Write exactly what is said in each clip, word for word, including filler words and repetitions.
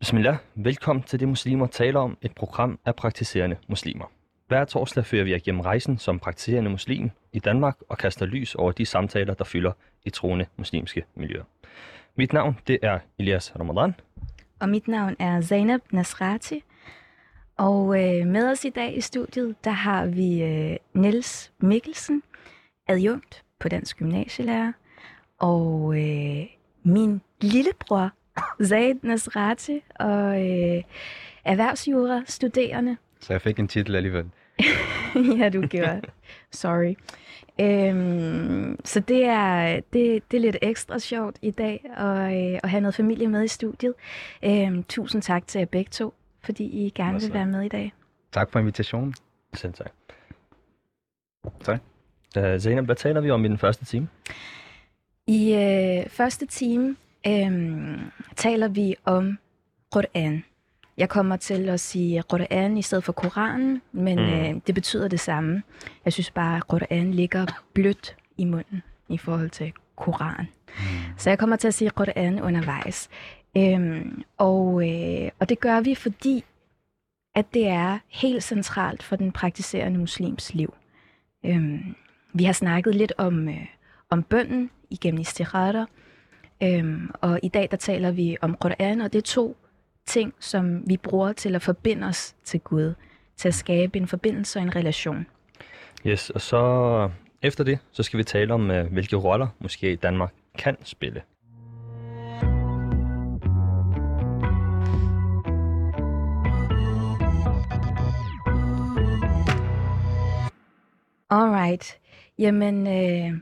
Bismillah, velkommen til Det Muslimer taler om, et program af praktiserende muslimer. Hver torsdag fører vi igennem rejsen som praktiserende muslim i Danmark og kaster lys over de samtaler, der fylder i troende muslimske miljøer. Mit navn det er Elias Ramadan. Og mit navn er Zainab Nasrati. Og øh, med os i dag i studiet, der har vi øh, Niels Mikkelsen, adjunkt på Dansk Gymnasielærer, og øh, min lillebror, Zaid Nasrati, og øh, erhvervsjura studerende. Så jeg fik en titel alligevel. Ja, du gjorde. Sorry. Øhm, så det er, det, det er lidt ekstra sjovt i dag at, øh, at have noget familie med i studiet. Øhm, tusind tak til jer begge to, fordi I gerne vil være med i dag. Tak for invitationen. Selv tak. Tak. Øh, Zainab, hvad taler vi om i den første time? I øh, første time Øhm, taler vi om Qur'an. Jeg kommer til at sige Qur'an i stedet for Koranen, men mm. øh, det betyder det samme. Jeg synes bare, at Qur'an ligger blødt i munden i forhold til Koran. Mm. Så jeg kommer til at sige Qur'an undervejs. Øhm, og, øh, og det gør vi, fordi at det er helt centralt for den praktiserende muslims liv. Øhm, vi har snakket lidt om, øh, om bønnen igennem istikhara. Øhm, og i dag, der taler vi om Qur'an, og det er to ting, som vi bruger til at forbinde os til Gud, til at skabe en forbindelse og en relation. Yes, og så efter det, så skal vi tale om, hvilke roller måske Danmark kan spille. Alright, jamen øh,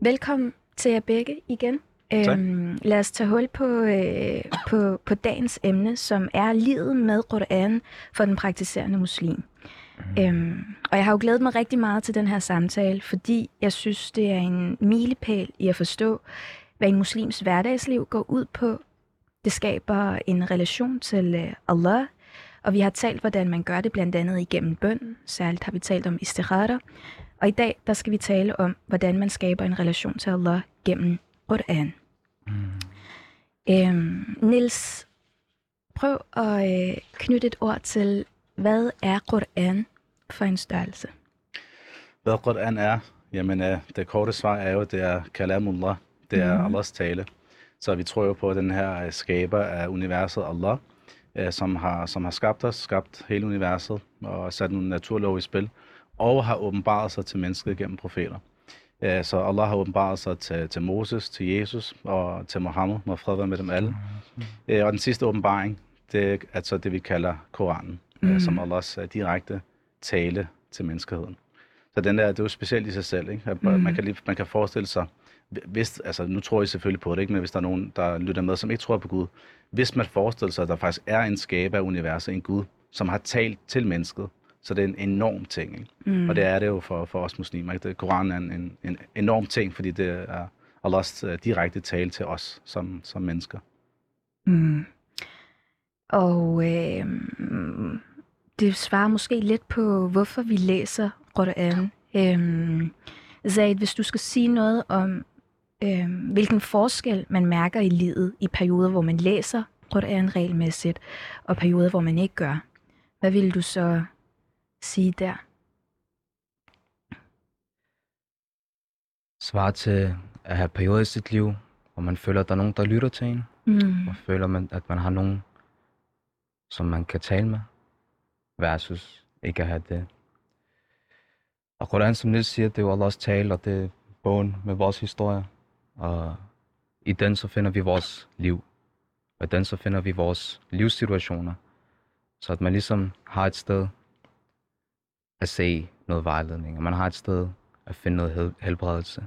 velkommen til jer begge igen. Øhm, lad os tage hul på, øh, på, på dagens emne, som er livet med Qur'an for den praktiserende muslim. Mm. Øhm, og jeg har jo glædet mig rigtig meget til den her samtale, fordi jeg synes, det er en milepæl i at forstå, hvad en muslims hverdagsliv går ud på. Det skaber en relation til øh, Allah, og vi har talt, hvordan man gør det blandt andet igennem bøn. Særligt har vi talt om istikhara. Og i dag, der skal vi tale om, hvordan man skaber en relation til Allah gennem Qur'an. Mm. Øhm, Niels, prøv at øh, knytte et ord til, hvad er Qur'an for en størrelse? Hvad Qur'an er? Jamen, øh, det korte svar er jo, det er kalamullah. Det er mm. Allahs tale. Så vi tror jo på den her skaber af universet, Allah, øh, som, har, som har skabt os, skabt hele universet og sat nogle naturlov i spil, og har åbenbaret sig til mennesket gennem profeter. Så Allah har åbenbaret sig til, til Moses, til Jesus og til Muhammad, må fred være med dem alle. Og den sidste åbenbaring, det er altså det, vi kalder Koranen, mm. som Allahs direkte tale til menneskeheden. Så den der, det er jo specielt i sig selv, ikke? At man, kan lige, man kan forestille sig, hvis, altså nu tror jeg selvfølgelig på det, ikke? Men hvis der er nogen, der lytter med, som ikke tror på Gud, hvis man forestiller sig, at der faktisk er en skaber af universet, en Gud, som har talt til mennesket, så det er en enorm ting, ikke? Mm. Og det er det jo for, for os muslimer, ikke? Det, Koranen er en, en, en enorm ting, fordi det er Allahs direkte tale til os som, som mennesker. Mm. Og øh, det svarer måske lidt på, hvorfor vi læser Qur'an. Øh, Zaid, hvis du skal sige noget om, øh, hvilken forskel man mærker i livet i perioder, hvor man læser Qur'an regelmæssigt, og perioder, hvor man ikke gør. Hvad vil du så sige der? Svarer til at have perioder i sit liv, hvor man føler, at der er nogen, der lytter til en. Mm. Og føler, man, at man har nogen, som man kan tale med, versus ikke at have det. Og Qur'an, som Niels siger, det er jo Allahs tale, og det er bogen med vores historie. Og i den så finder vi vores liv. Og i den så finder vi vores livssituationer. Så at man ligesom har et sted at se noget vejledning, og man har et sted at finde noget helbredelse.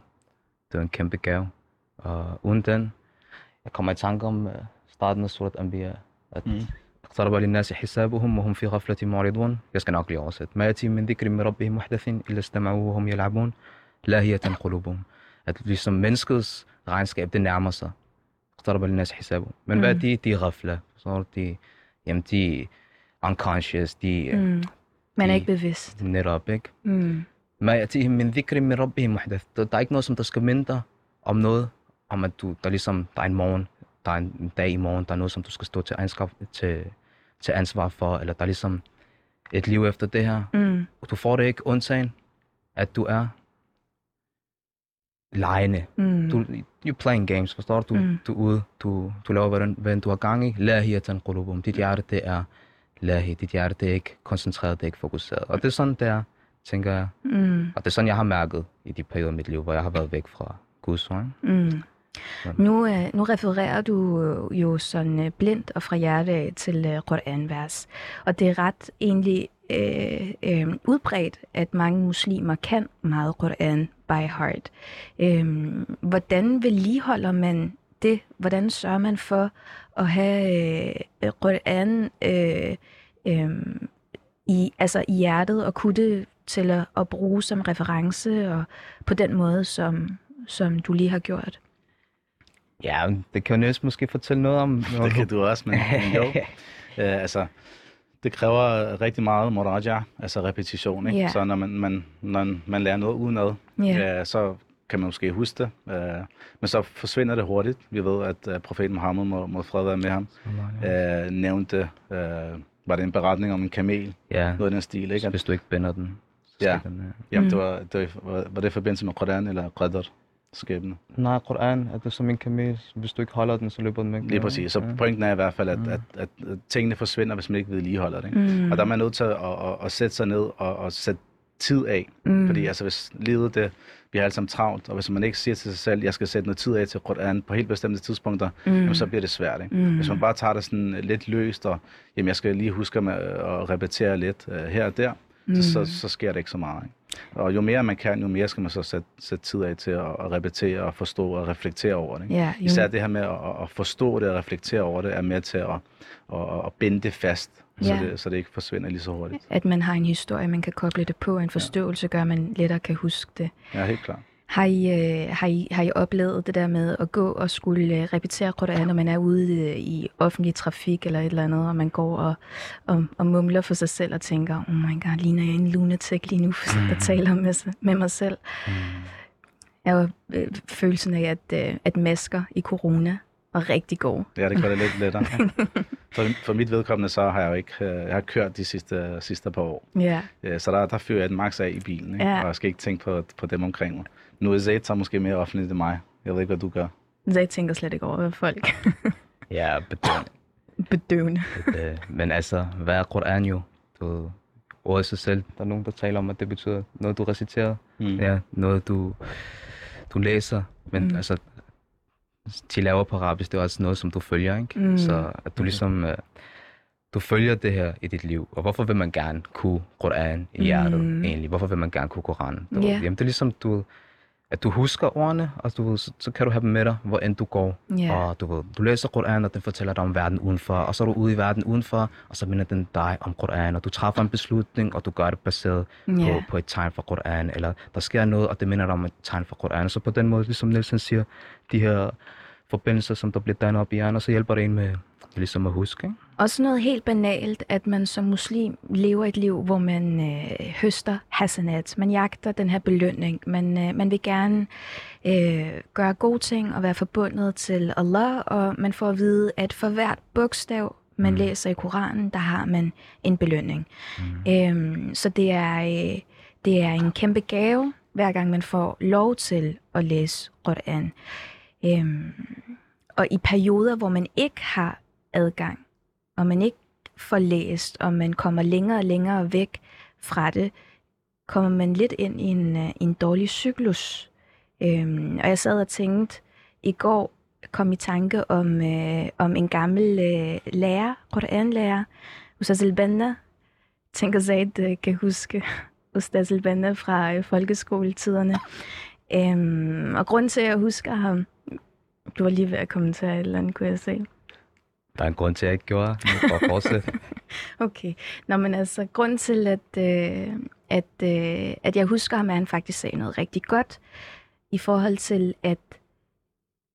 Det er en kæmpe gave. Og uden den, jeg kommer i tanke om uh, starten af Surat al-Fatiha, at اقترب للناس حسابهم وهم في غفلة معرضون. Jeg skal nok lige oversætte. ما يأتيهم من ذكر من ربهم محدث إلا استمعوا وهم يلعبون لاهية قلوبهم. At ligesom menneskets regnskab, det nærmer sig. اقترب للناس حسابهم. Men hvad er de? De er gafla. Så de, jamen de er unconscious, de mm. Man er ikke bevidst. Netop, ikke? Mm. Der er ikke noget, som der skal minde dig om noget, om at du, der, ligesom, der er en morgen, der er en dag i morgen, der er noget, som du skal stå til, anskab, til, til ansvar for, eller der er ligesom et liv efter det her. Mm. Du får det ikke, undtagen at du er legende. Mm. Du you're playing games, forstår du? Mm. Du er ude, du, du laver, hvad, hvad du har gang i. Lahiyatan qulubum. Dit hjerte, det er lahi. Dit hjerte, det er ikke koncentreret, det er ikke fokuseret. Og det er sådan, det er, tænker jeg. Mm. Og det er sådan, jeg har mærket i de perioder af mit liv, hvor jeg har været væk fra Guds ord. Mm. Nu, øh, nu refererer du øh, jo sådan øh, blindt og fra hjerte af til øh, Qur'an-vers. Og det er ret egentlig øh, øh, udbredt, at mange muslimer kan meget Qur'an by heart. Øh, hvordan vedligeholder man det? Hvordan sørger man for at have øh, Qur'an øh, øh, i, altså i hjertet og kunne det til at, at bruge som reference og på den måde, som, som du lige har gjort? Ja, det kan jo Niels måske fortælle noget om. Det kan du også, men, men jo. Æ, altså, det kræver rigtig meget muraja, altså repetition, ikke? Yeah. Så når man, man, når man lærer noget udenad, yeah. øh, så kan man måske huske det. Øh, men så forsvinder det hurtigt. Vi ved, at øh, profeten Muhammad, må, må fred være med ham, øh, nævnte, øh, var det en beretning om en kamel? Yeah. Noget af den stil, ikke? Så hvis du ikke binder den, så skal yeah. den... Ja, jamen, mm. det var, det var, var det i forbindelse med Qur'an eller Qadr? Skæbne. Nej, Qur'an, at det er som en kamel. Hvis du ikke holder den, så løber den ikke. Lige præcis. Så ja. Pointen er i hvert fald, at, ja. at, at, at tingene forsvinder, hvis man ikke vedligeholder det. Ikke? Mm. Og der er man nødt til at, at, at, at sætte sig ned og at sætte tid af. Mm. Fordi altså, hvis livet det, vi har alle sammen travlt, og hvis man ikke siger til sig selv, jeg skal sætte noget tid af til Qur'an på helt bestemte tidspunkter, mm. jamen, så bliver det svært. Ikke? Mm. Hvis man bare tager det sådan lidt løst, og jamen, jeg skal lige huske med at repetere lidt uh, her og der, mm. så, så, så sker det ikke så meget. Ikke? Og jo mere man kan, jo mere skal man så sætte, sætte tid af til at, at repetere og forstå og reflektere over det. Yeah, især det her med at, at forstå det og reflektere over det, er med til at, at, at binde det fast, yeah. så, det, så det ikke forsvinder lige så hurtigt. At man har en historie, man kan koble det på, en forståelse ja. Gør, man lettere kan huske det. Ja, helt klart. Har I, øh, har, I, har I oplevet det der med at gå og skulle repetere Qur'an, når man er ude i offentlig trafik eller et eller andet, og man går og, og, og mumler for sig selv og tænker, oh my god, ligner jeg en lunatic lige nu, der taler med, med mig selv? Mm. Jeg var øh, følelsen af, at, øh, at masker i corona var rigtig gode. Ja, det gør det lidt lettere. For, for mit vedkommende, så har jeg jo ikke jeg har kørt de sidste, sidste par år. Yeah. Så der, der fyrer jeg den maks af i bilen, ikke? Yeah. Og jeg skal ikke tænke på, på dem omkring mig. Nu er Zaid så måske mere offentligt end mig. Jeg ved ikke, hvad du gør. Zaid tænker slet ikke over, hvad folk... ja, bedøvende. Bedøvende. Bedøvende. Men altså, hvad er Qur'an jo? Du ordet sig selv. Der er nogen, der taler om, at det betyder noget, du reciterer. Mm. Ja, noget, du, du læser. Men mm. altså, til laver på arabisk, det er også noget, som du følger, ikke? Mm. Så at du ligesom... Øh, du følger det her i dit liv, og hvorfor vil man gerne kunne Qur'an i hjertet mm. egentlig? Hvorfor vil man gerne kunne Qur'an? Du, yeah. Jamen, det er ligesom, du... at du husker ordene, og du, så, så kan du have dem med dig, hvor end du går. Yeah. Og du, du læser Qur'an, og den fortæller dig om verden udenfor, og så er du ude i verden udenfor, og så minder den dig om Qur'an, og du træffer en beslutning, og du gør det baseret yeah. på, på et tegn fra Qur'an, eller der sker noget, og det minder dig om et tegn fra Qur'an. Så på den måde, ligesom Nielsen siger, de her forbindelser, som der bliver dannet op i hjernen, og så hjælper det en med ligesom at huske. Ikke? Også noget helt banalt, at man som muslim lever et liv, hvor man øh, høster hasanat. Man jagter den her belønning. Man, øh, man vil gerne øh, gøre gode ting og være forbundet til Allah, og man får at vide, at for hvert bogstav, man mm. læser i Koranen, der har man en belønning. Mm. Øhm, så det er, øh, det er en kæmpe gave, hver gang man får lov til at læse Qur'an. Øhm, og i perioder, hvor man ikke har adgang, og man ikke får læst, og man kommer længere og længere væk fra det, kommer man lidt ind i en, uh, en dårlig cyklus. Øhm, og jeg sad og tænkte, i går kom i tanke om, uh, om en gammel uh, lærer, Qur'an-lærer, Usta Slevanda. Tænker sig, at jeg uh, kan huske Usta Slevanda fra uh, folkeskoletiderne. Øhm, og grunden til, at jeg husker ham, du var lige ved at kommentere et eller andet, kunne jeg se. Der er en grund til, at jeg ikke gjorde det. Okay. Nå, men altså, grunden til, at, øh, at, øh, at jeg husker ham, at han faktisk sagde noget rigtig godt, i forhold til, at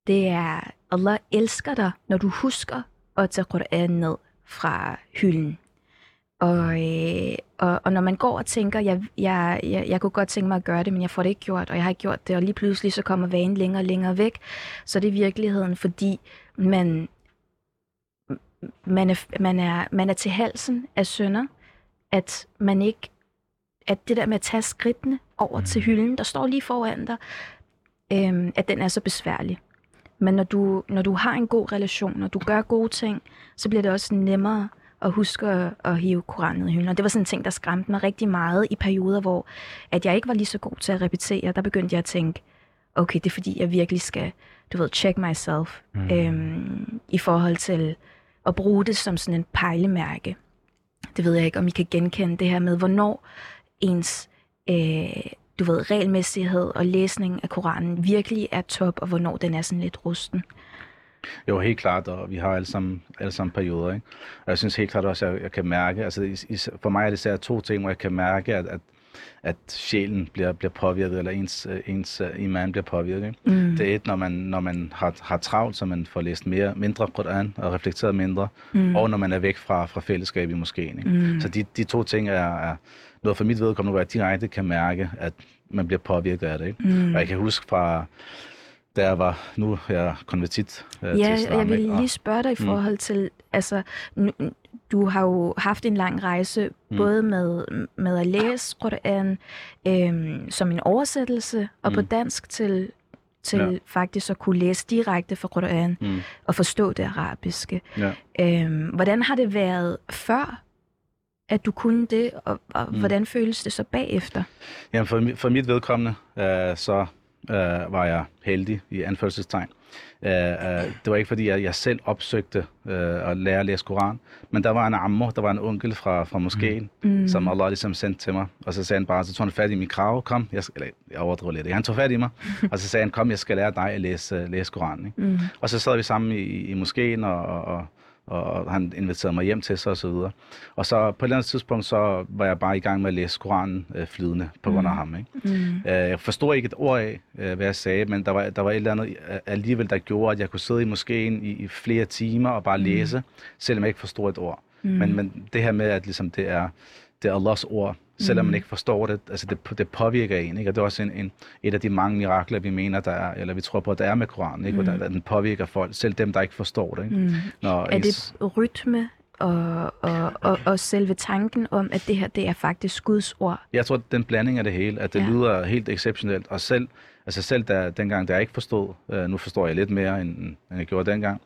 det er, Allah elsker dig, når du husker at tage Qur'an ned fra hylden. Og, øh, og, og når man går og tænker, jeg, jeg, jeg, jeg kunne godt tænke mig at gøre det, men jeg får det ikke gjort, og jeg har ikke gjort det, og lige pludselig så kommer vanen længere og længere væk, så det er virkeligheden, fordi man, man, er, man, er, man er til halsen af synder, at man ikke, at det der med at tage skridtene over til hylden, der står lige foran dig, øh, at den er så besværlig. Men når du, når du har en god relation, og du gør gode ting, så bliver det også nemmere og huske at, at hive Qur'anen i hylden. Og det var sådan en ting, der skræmte mig rigtig meget i perioder, hvor at jeg ikke var lige så god til at repetere. Der begyndte jeg at tænke, okay, det er fordi, jeg virkelig skal, du ved, check myself, mm. øhm, i forhold til at bruge det som sådan en pejlemærke. Det ved jeg ikke, om I kan genkende det her med, hvornår ens, øh, du ved, regelmæssighed og læsning af Qur'anen virkelig er top, og hvornår den er sådan lidt rusten. Jo, helt klart, og vi har alle sammen, alle sammen perioder, ikke? Og jeg synes helt klart også, at jeg kan mærke, altså for mig er det især to ting, hvor jeg kan mærke, at, at, at sjælen bliver, bliver påvirket, eller ens, ens iman bliver påvirket. Mm. Det er et, når man, når man har, har travlt, så man får læst mere, mindre Qur'an og reflekteret mindre, mm. og når man er væk fra, fra fællesskab i moskéen. Mm. Så de, de to ting er, er noget for mit vedkommende, hvor jeg direkte kan mærke, at man bliver påvirket af det, ikke? Mm. Og jeg kan huske fra... Der var nu jeg konvertit øh, ja, til islam. Ja, jeg vil lige spørge dig i forhold til, mm. altså, du har jo haft en lang rejse, mm. både med, med at læse Qur'an øh, som en oversættelse, og mm. på dansk til, til ja. faktisk at kunne læse direkte fra Qur'an mm. og forstå det arabiske. Ja. Øh, hvordan har det været før, at du kunne det, og, og mm. hvordan føles det så bagefter? Jamen, for, for mit vedkommende, øh, så... Uh, var jeg heldig i anførselstegn. Uh, uh, det var ikke fordi, jeg, jeg selv opsøgte uh, at lære at læse Qur'an, men der var en ammor, der var en onkel fra, fra moskeen, mm. som Allah ligesom sendte til mig, og så sagde han bare, så tog han fat i min krave, kom, jeg, skal, eller, jeg overdriver lidt, han tog fat i mig, og så sagde han, kom, jeg skal lære dig at læse, uh, læse Qur'an. Mm. Og så sad vi sammen i, i moskeen, og, og, og han inviterede mig hjem til sig, og så videre. Og så på et eller andet tidspunkt, så var jeg bare i gang med at læse Qur'anen øh, flydende på grund af mm. ham, ikke? Mm. Øh, jeg forstod ikke et ord af, øh, hvad jeg sagde, men der var, der var et eller andet alligevel, der gjorde, at jeg kunne sidde i moskeen i, i flere timer og bare læse, mm. selvom jeg ikke forstod et ord. Mm. Men, men det her med, at ligesom, det, er, det er Allahs ord, selvom man ikke forstår det, altså det, det påvirker en, ikke? Og det er også en, en, et af de mange mirakler, vi mener, der er, eller vi tror på, at der er med Qur'an, ikke? Hvordan den påvirker folk, selv dem, der ikke forstår det, ikke? Mm. Når er ens... det rytme og, og, og, og selve tanken om, at det her, det er faktisk Guds ord? Jeg tror, at den blanding af det hele, at det ja. lyder helt exceptionelt, og selv, altså selv der, dengang, der jeg ikke forstod, øh, nu forstår jeg lidt mere, end, end jeg gjorde dengang,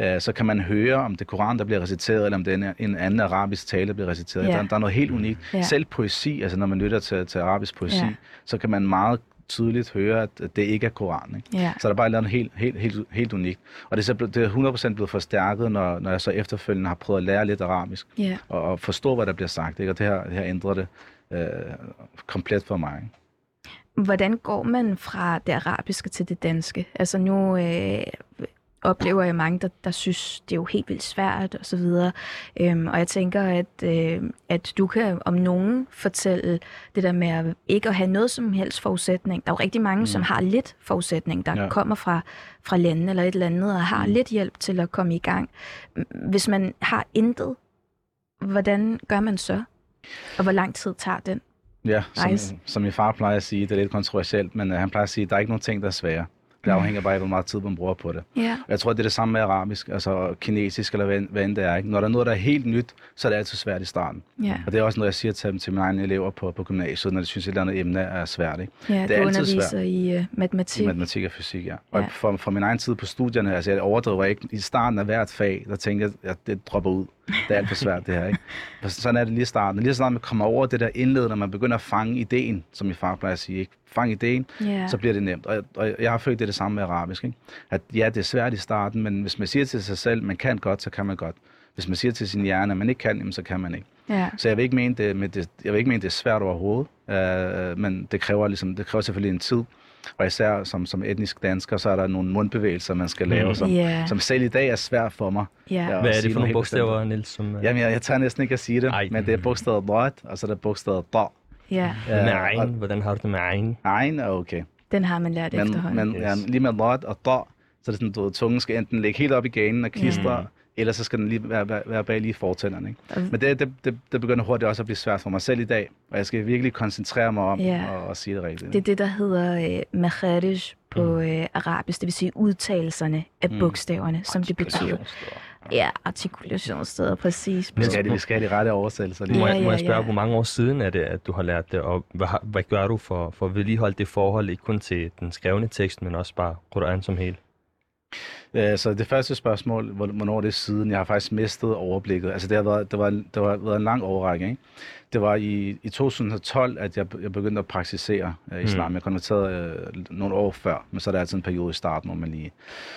yeah. øh, så kan man høre, om det er Qur'an, der bliver reciteret, eller om det er en anden arabisk tale, der bliver reciteret. Yeah. Der, der er noget helt unikt. Yeah. Selv poesi, altså når man lytter til, til arabisk poesi, yeah. så kan man meget tydeligt høre, at det ikke er Qur'an, ikke? Yeah. Så der er bare noget helt, helt, helt, helt unikt. Og det er, så blevet, det er hundrede procent blevet forstærket, når, når jeg så efterfølgende har prøvet at lære lidt arabisk, yeah. og, og forstå, hvad der bliver sagt, ikke? Og det her, det her ændrer det øh, komplet for mig, ikke? Hvordan går man fra det arabiske til det danske? Altså nu øh, oplever jeg mange, der, der synes, det er jo helt vildt svært og så videre. Øhm, og jeg tænker, at, øh, at du kan om nogen fortælle det der med at ikke at have noget som helst forudsætning. Der er jo rigtig mange, mm. som har lidt forudsætning, der ja. kommer fra, fra landet eller et eller andet, og har mm. lidt hjælp til at komme i gang. Hvis man har intet, hvordan gør man så? Og hvor lang tid tager den? Ja, nice. som, som min far plejer at sige, det er lidt kontroversielt, men uh, han plejer at sige, at der er ikke nogen ting, der er svære. Det afhænger bare af, hvor meget tid man bruger på det. Yeah. Og jeg tror, det er det samme med arabisk, altså kinesisk, eller hvad, hvad end det er, ikke? Når der er noget, der er helt nyt, så er det altid svært i starten. Yeah. Og det er også noget, jeg siger til, til mine egne elever på, på gymnasiet, når de synes, et eller andet emne er svært, ikke? Yeah, det er du altid underviser svært. I uh, matematik. I matematik og fysik, ja. Og yeah. for, for min egen tid på studierne, altså jeg overdriver ikke. I starten af hvert fag, der tænkte jeg, at det dropper ud. Det er alt for svært, det her, ikke? Sådan er det lige i starten. Lige så snart man kommer over det der indledende, man begynder at fange ideen, som min far plejer at sige, ikke? Fange ideen, yeah. så bliver det nemt. Og, og jeg har følt, det er det samme med arabisk, ikke? At ja, det er svært i starten, men hvis man siger til sig selv, man kan godt, så kan man godt. Hvis man siger til sin hjerne, man ikke kan, jamen, så kan man ikke. Yeah. Så jeg vil ikke mene, det, med det, jeg vil ikke mene, det er svært overhovedet, øh, men det kræver, ligesom, det kræver selvfølgelig en tid. Og især som, som etnisk dansker, så er der nogle mundbevægelser, man skal lave, som, yeah. som selv i dag er svært for mig. Yeah. Hvad er det for nogle bogstaver, Niels? Som, uh... Jamen, jeg, jeg tager næsten ikke at sige det, Ej. men det er bogstavet døjt, og så er det bogstavet døj. Yeah. Uh, med egen, hvordan har du det med egen? Egen er okay. Den har man lært efterhånden. Men, yes. ja, lige med døjt og døj, så er det sådan, at tungen skal enten ligge helt op i ganen og klistre, yeah. Ellers så skal den lige være, være, være bag lige fortænderne. Ikke? Okay. Men det, det, det, det begynder hurtigt også at blive svært for mig selv i dag, og jeg skal virkelig koncentrere mig om yeah. og, og sige det rigtigt. Det er det, der hedder øh, maharij på mm. øh, arabisk, det vil sige udtalelserne af mm. bogstaverne, som det betyder. Ja, artikulationssteder, præcis. Vi skal have de, de rette oversættelser. Lige. Ja, ja, ja. Må jeg spørge, hvor mange år siden er det, at du har lært det, og hvad, hvad gør du for, for at vedligeholde det forhold, ikke kun til den skrevne tekst, men også bare Qur'an som helhed? Så det første spørgsmål, hvornår det er siden, jeg har faktisk mistet overblikket. Altså det har været, det var, det har været en lang overrække. Ikke? Det var i, i to tusind og tolv, at jeg, jeg begyndte at praktisere uh, islam. Mm. Jeg konverterede uh, nogle år før, men så er der altid en periode i starten, hvor man lige...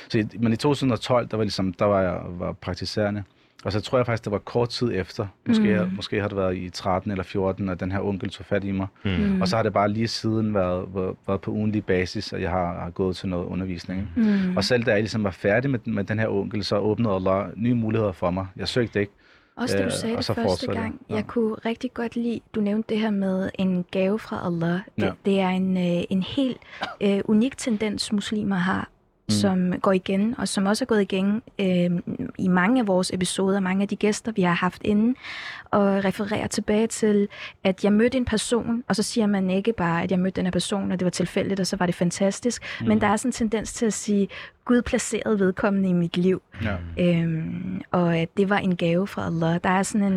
Så i, men i to tusind og tolv, der var, ligesom, der var jeg var praktiserende. Og så tror jeg faktisk, det var kort tid efter. Måske, mm. måske har det været i tretten eller fjorten, at den her onkel tog fat i mig. Mm. Og så har det bare lige siden været, været, været på ugentlig basis, at jeg har, har gået til noget undervisning. Mm. Og selv da jeg ligesom var færdig med, med den her onkel, så åbnede Allah nye muligheder for mig. Jeg søgte ikke. Også da du sagde øh, det første gang. Ja. Jeg kunne rigtig godt lide, du nævnte det her med en gave fra Allah. Det, ja. det er en, en helt øh, unik tendens, muslimer har. Som går igen, og som også er gået igen øh, i mange af vores episoder, mange af de gæster, vi har haft inde, og refererer tilbage til, at jeg mødte en person, og så siger man ikke bare, at jeg mødte den her person, og det var tilfældigt, og så var det fantastisk, mm. men der er sådan en tendens til at sige, Gud placerede vedkommende i mit liv, ja. øhm, og at det var en gave fra Allah. Der er sådan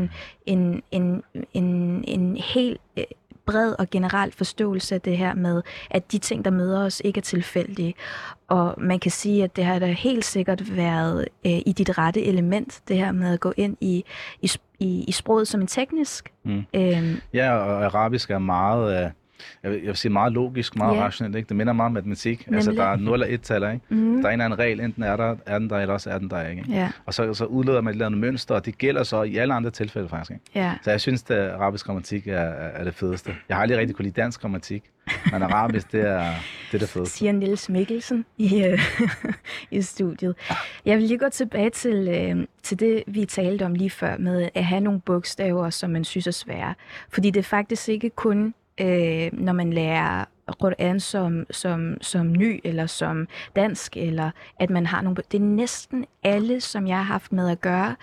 en, en, en, en, en helt... Øh, bred og generelt forståelse af det her med, at de ting, der møder os, ikke er tilfældige. Og man kan sige, at det har da helt sikkert været øh, i dit rette element, det her med at gå ind i, i, i, i sproget som en teknisk. Mm. Øhm. Ja, og arabisk er meget... Øh... Jeg vil, jeg vil sige meget logisk, meget yeah. rationelt, ikke? Det minder meget om matematik. Nemlig. Altså der er nul og et-taller, ikke? Mm-hmm. Der er en eller anden regel, enten er der, er den der, eller også er den der, ikke? Yeah. Og så, så udleder man et eller andet mønster, og det gælder så i alle andre tilfælde faktisk, ikke? Yeah. Så jeg synes, at arabisk grammatik er, er det fedeste. Jeg har aldrig rigtig kunne lide dansk grammatik, men arabisk, det er det, der fedeste. Siger Niels Mikkelsen i, øh, i studiet. Jeg vil lige gå tilbage til, øh, til det, vi talte om lige før, med at have nogle bogstaver, som man synes er svære. Fordi det er faktisk ikke kun... Øh, når man lærer Qur'an som, som, som ny eller som dansk, eller at man har nogle... Det er næsten alle, som jeg har haft med at gøre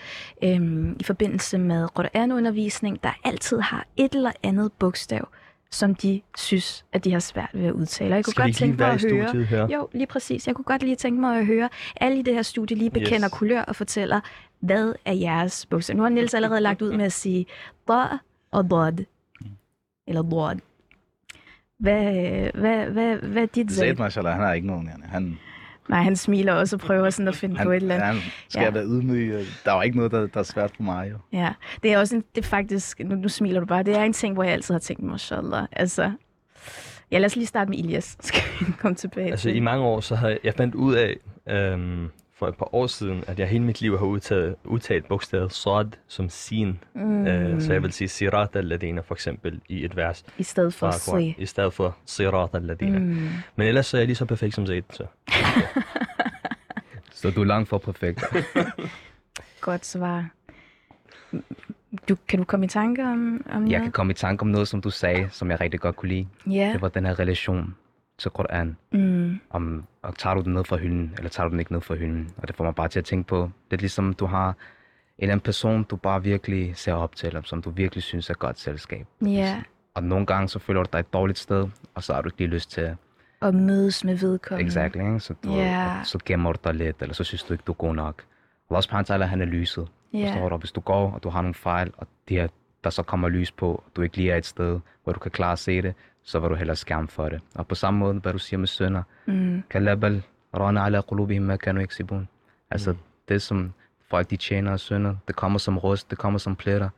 øh, i forbindelse med Qur'an-undervisning, der altid har et eller andet bogstav, som de synes, at de har svært ved at udtale. Og jeg kunne Skal godt tænke mig at høre... Her? Jo, lige præcis. Jeg kunne godt lige tænke mig at høre, alle i det her studie lige bekender yes. kulør og fortæller, hvad er jeres bogstav? Nu har Niels allerede lagt ud med at sige da og dod. Eller bror. Hvad, hvad, hvad, hvad er dit Zaid? Zaid Nasrati, han har ikke nogen. Han... Nej, han smiler også og prøver sådan at finde han, på et eller andet. Han skal ja. være ydmyg. Der var ikke noget, der, der er svært for mig. Jo. Ja, det er også en, det er faktisk, nu, nu smiler du bare, det er en ting, hvor jeg altid har tænkt, mashallah. Altså, ja, lad os lige starte med Elias, skal vi komme tilbage altså, til. Altså i mange år, så havde jeg fandt ud af, øhm, for et par år siden, at jeg hele mit liv har udtaget, udtalt bogstavet sad som sin. Mm. Uh, så jeg vil sige sirat al-ladina for eksempel i et vers. I stedet for si. I stedet for sirat al-ladina. Mm. Men ellers så er jeg lige så perfekt som Zaid. Så, så du er langt for perfekt. Godt svar. Du, kan du komme i tanke om, om noget? Jeg kan komme i tanke om noget, som du sagde, som jeg rigtig godt kunne lide. Yeah. Det var den her relation til Qur'an, mm. om og tager du den ned fra hylden, eller tager du den ikke ned fra hylden, og det får mig bare til at tænke på, det er ligesom, du har en eller anden person, du bare virkelig ser op til, eller som du virkelig synes er godt selskab. Yeah. Og nogle gange, så føler du dig et dårligt sted, og så har du ikke lige lyst til at mødes med vedkommende. Exakt, så, yeah. så gemmer du dig lidt, eller så synes du ikke, du er god nok. Allah subhanahu wa ta'ala, han er lyset. Yeah. Hvis du går, og du har nogle fejl, og det her, der så kommer lys på, og du ikke lige er et sted, hvor du kan klare at se det, så var du heller skærm for det. Og på samme måde, hvad du siger med sønner. Mm. Kalabal, rana ala qulubihim ma kanu yaksibun. Altså, mm. det som folk, de tjener og sønner, det kommer som rust, det kommer som pletter.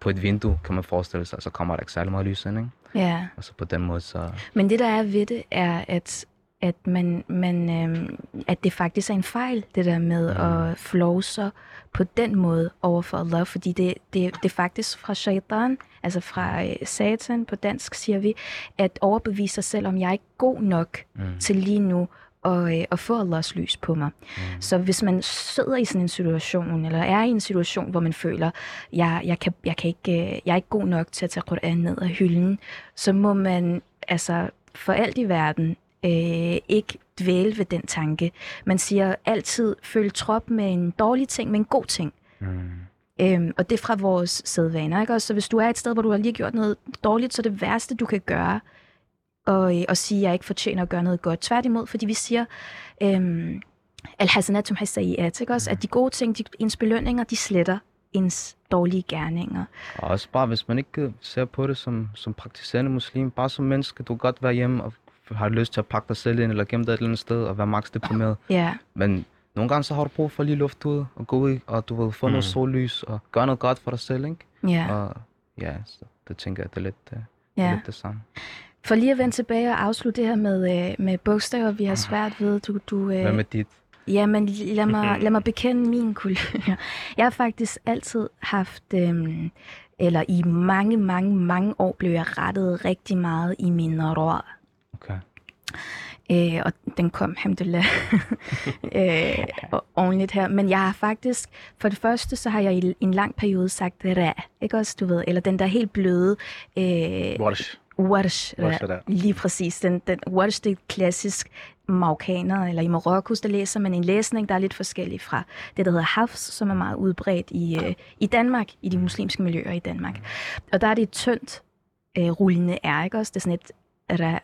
På et vindue, kan man forestille sig, så kommer der ikke særlig meget lys ind, ikke? Ja. Og så på den måde, så... Men det, der er ved det, er, at, at, man, man, øhm, at det faktisk er en fejl, det der med ja. at flåse på den måde over for Allah, fordi det, det, det er faktisk fra Shaitan, altså fra Satan på dansk, siger vi, at overbevise sig selv, om jeg er ikke god nok mm. til lige nu at, at få Allahs lys på mig. Mm. Så hvis man sidder i sådan en situation, eller er i en situation, hvor man føler, jeg, jeg, kan, jeg, kan ikke, jeg er ikke god nok til at tage Qur'an ned af hylden, så må man altså for alt i verden øh, ikke dvæle ved den tanke. Man siger altid, følg trop med en dårlig ting, med en god ting. Mm. Øhm, og det er fra vores sædvaner, ikke? Og så hvis du er et sted, hvor du har lige gjort noget dårligt, så er det værste, du kan gøre, og, øh, og sige, at jeg ikke fortjener at gøre noget godt. Tværtimod, fordi vi siger, øhm, al-hasanat som hasaiat, ikke også? Mm. At de gode ting, de, ens belønninger, de sletter ens dårlige gerninger. Og også bare, hvis man ikke ser på det som, som praktiserende muslim, bare som menneske, du kan godt være hjemme og har lyst til at pakke dig selv ind, eller gemme dig et eller andet sted, og være maks deprimeret. Yeah. Men nogle gange så har du brug for lige luft ud, og gå ud, og du vil få mm. noget sollys, og gøre noget godt for dig selv, ikke? Yeah. Og ja, så det tænker jeg, det er lidt, uh, yeah. lidt det samme. For lige at vende tilbage og afslutte det her med, øh, med bogstaver, vi har svært ved, du... du øh... Hvad med dit? Ja, men lad mig, lad mig bekende min kultur. Jeg har faktisk altid haft, øhm, eller i mange, mange, mange år blev jeg rettet rigtig meget i min rå. Okay. Øh, og den kom, alhamdulillah, øh, ordentligt her. Men jeg har faktisk, for det første, så har jeg i en lang periode sagt ra, ikke også, du ved, eller den der helt bløde... Øh, Warsh. Warsh, lige præcis. Den, den, Warsh, det er klassisk marokkaner, eller i Marokko, der læser man en læsning, der er lidt forskellig fra det, der hedder Hafs, som er meget udbredt i, øh, i Danmark, i de muslimske miljøer i Danmark. Og der er det et tyndt øh, rullende R, ikke også? Det er sådan et ra.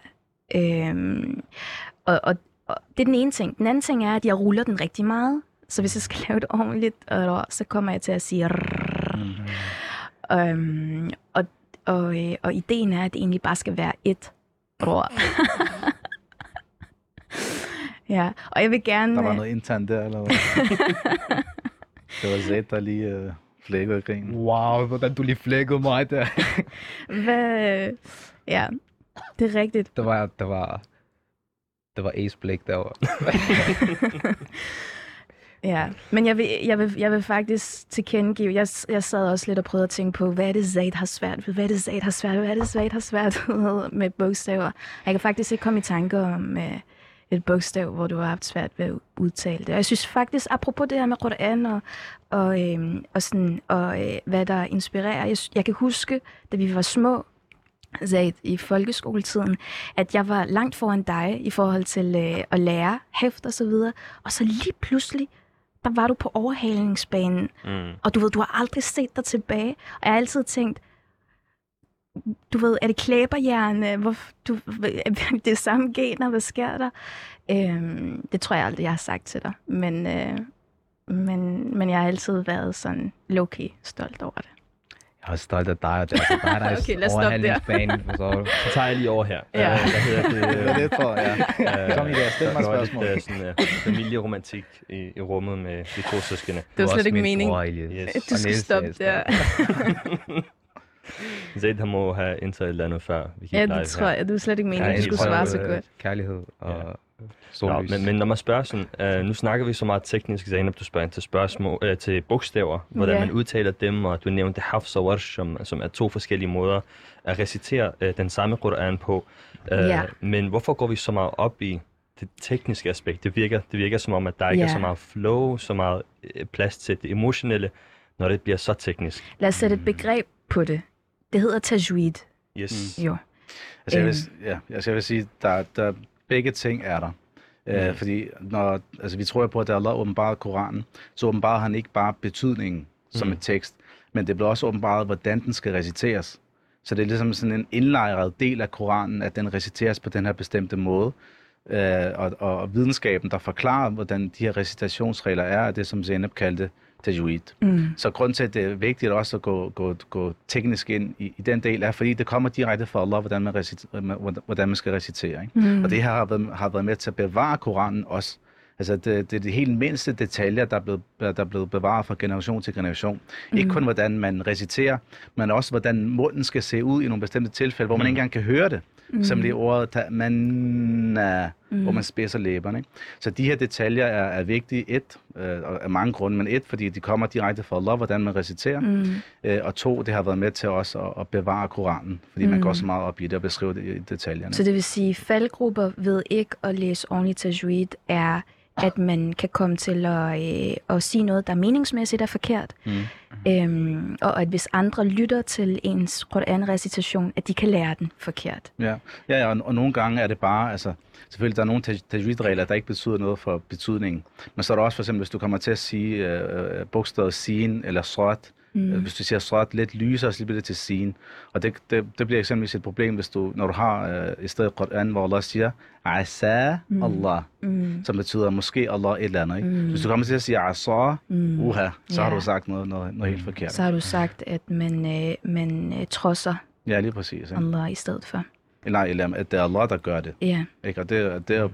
Øhm, og, og, og det er den ene ting. Den anden ting er, at jeg ruller den rigtig meget, så hvis jeg skal lave det ordentligt, øh, så kommer jeg til at sige rrrr. Mm-hmm. øhm, og Og, øh, og ideen er, at det egentlig bare skal være et rør. Ja, og jeg vil gerne... Der var noget internt der, eller hvad? Det var Zaid, der lige øh, flækkede grinen. Wow, hvordan du lige flækkede mig der. Hvad? Ja, det er rigtigt. Det var, det var, det var ace-blik derovre. Ja, men jeg vil, jeg vil, jeg vil faktisk tilkendegive, jeg, jeg sad også lidt og prøvede at tænke på, hvad er det Zaid har svært ved, hvad er det Zaid har svært ved, hvad er det Zaid har svært ved med bogstaver. Jeg kan faktisk ikke komme i tanke om uh, et bogstav, hvor du har haft svært ved at udtale det. Og jeg synes faktisk, apropos det her med Qur'an og, og, øhm, og, sådan, og øh, hvad der inspirerer, jeg, jeg kan huske, da vi var små, Zaid, i folkeskoletiden, at jeg var langt foran dig i forhold til øh, at lære, hæft og så videre, og så lige pludselig, der var du på overhalingsbanen, mm. og du ved, du har aldrig set dig tilbage, og jeg har altid tænkt, du ved, er det klæberhjerne, hvor du, det er samme gener, hvad sker der? Øhm, det tror jeg aldrig, jeg har sagt til dig, men, øh, men, men jeg har altid været sådan low-key stolt over det. Jeg er stolt af dig, og det er altså dig, der er okay, overhandlingsbanen. Så tager jeg lige over her. Ja. Ja, hvad hedder det? Hvad er det for? Ja. Øh, Kom i dag, stil mig spørgsmål. Der er sådan uh, familieromantik i, i rummet med de to søskende. Det var slet ikke meningen, yes. at du skulle stoppe der. Zaid, han må have indtaget et eller andet før. Vi ja, det tror jeg. Det var slet ikke meningen, at ja, du skulle svare så godt. Kærlighed og... Ja. Nå, men, men når man spørger sådan, øh, nu snakker vi så meget teknisk, Zainab, du spørger til spørgsmål, øh, til bogstaver, hvordan yeah. man udtaler dem, og du nævnte Hafs og Warsh, som, som er to forskellige måder at recitere øh, den samme Qur'an på. Øh, yeah. Men hvorfor går vi så meget op i det tekniske aspekt? Det virker, det virker som om, at der ikke yeah. er så meget flow, så meget øh, plads til det emotionelle, når det bliver så teknisk. Lad os sætte et begreb på det. Det hedder tajwid. Yes. Mm. Jo. Altså, jeg, vil, ja, altså, jeg vil sige, der, der begge ting er der. Mm. Æh, fordi når, altså, vi tror på, at da Allah åbenbarede Koranen, så åbenbarede han ikke bare betydningen som mm. et tekst, men det blev også åbenbaret, hvordan den skal reciteres. Så det er ligesom sådan en indlejret del af Koranen, at den reciteres på den her bestemte måde. Æh, og, og videnskaben, der forklarer, hvordan de her recitationsregler er, er det, som Zainab kaldte tajwid. Mm. Så grund til, at det er vigtigt også at gå, gå, gå teknisk ind i, i den del, er, fordi det kommer direkte fra Allah, hvordan man, reciter, hvordan man skal recitere. Ikke? Mm. Og det her har været, har været med til at bevare Koranen også. Altså det, det er de helt mindste detaljer, der er blevet, der er blevet bevaret fra generation til generation. Mm. Ikke kun hvordan man reciterer, men også hvordan munden skal se ud i nogle bestemte tilfælde, hvor man mm. ikke engang kan høre det. Mm. Som lige ordet, ta- manna, mm. hvor man spidser læberne. Ikke? Så de her detaljer er, er vigtige, et, øh, af mange grunde, men et, fordi de kommer direkte fra Allah, hvordan man reciterer, mm. øh, og to, det har været med til også at, at bevare Koranen, fordi mm. man går så meget op i det og beskriver det i detaljerne. Så det vil sige, faldgrupper ved ikke at læse ordentligt tajwid er at man kan komme til at, øh, at sige noget, der meningsmæssigt er forkert. Mm. Øhm, og at hvis andre lytter til ens Qur'an-recitation, at de kan lære den forkert. Ja, ja, og, og nogle gange er det bare, altså selvfølgelig der er nogle tajwid-regler, der ikke betyder noget for betydningen. Men så er der også for eksempel, hvis du kommer til at sige øh, bogstavet sin eller sort, mm. hvis du siger sort lidt lyser, så bliver det til sin. Og det, det, det bliver eksempelvis et problem, hvis du, når du har øh, et sted i Qur'an, hvor Allah siger, Asa Allah, mm. som betyder måske Allah et eller andet. Ikke? Mm. Hvis du kommer til at sige Asa, mm. uha, så ja. har du sagt noget, noget, noget helt forkert. Så har du sagt, at man, øh, man øh, trodser ja, lige præcis, ikke? Allah i stedet for. Nej, at det er Allah, der gør det. Yeah. Ikke? Og det, det er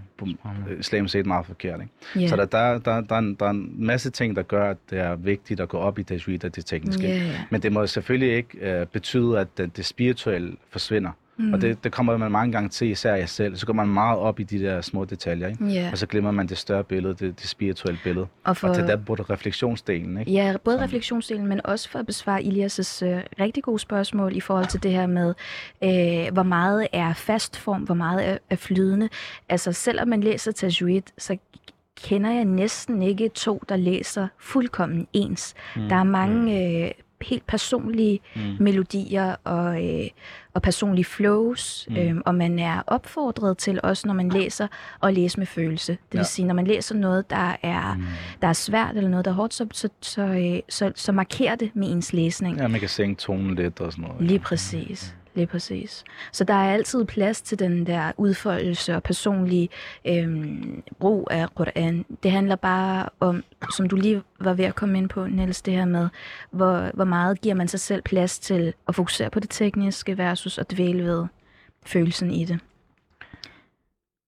islam set meget forkert. Ikke? Yeah. Så der, der, der, der, er en, der er en masse ting, der gør, at det er vigtigt at gå op i tajwid og det tekniske. Yeah. Men det må selvfølgelig ikke øh, betyde, at det, det spirituelle forsvinder. Mm. Og det, det kommer man mange gange til, især jeg selv. Så går man meget op i de der små detaljer, ikke? Yeah. Og så glemmer man det større billede, det, det spirituelle billede. Og, for... og til der både refleksionsdelen, ikke? Ja, både Som... refleksionsdelen, men også for at besvare Elias' øh, rigtig gode spørgsmål i forhold til det her med, øh, hvor meget er fast form, hvor meget er, er flydende. Altså, selvom man læser tajwid, så kender jeg næsten ikke to, der læser fuldkommen ens. Mm. Der er mange... Mm. Øh, helt personlige mm. melodier og, øh, og personlige flows, mm. øh, og man er opfordret til også, når man læser, at læse med følelse. Det vil ja. sige, når man læser noget, der er, mm. der er svært eller noget, der er hårdt, så, så, så, så, så markerer det med ens læsning. Ja, man kan sænke tonen lidt og sådan noget. Ja. Lige præcis. Lige præcis. Så der er altid plads til den der udfoldelse og personlige øh, brug af Qur'an. Det handler bare om, som du lige var ved at komme ind på, Niels, det her med, hvor, hvor meget giver man sig selv plads til at fokusere på det tekniske versus at dvæle ved følelsen i det.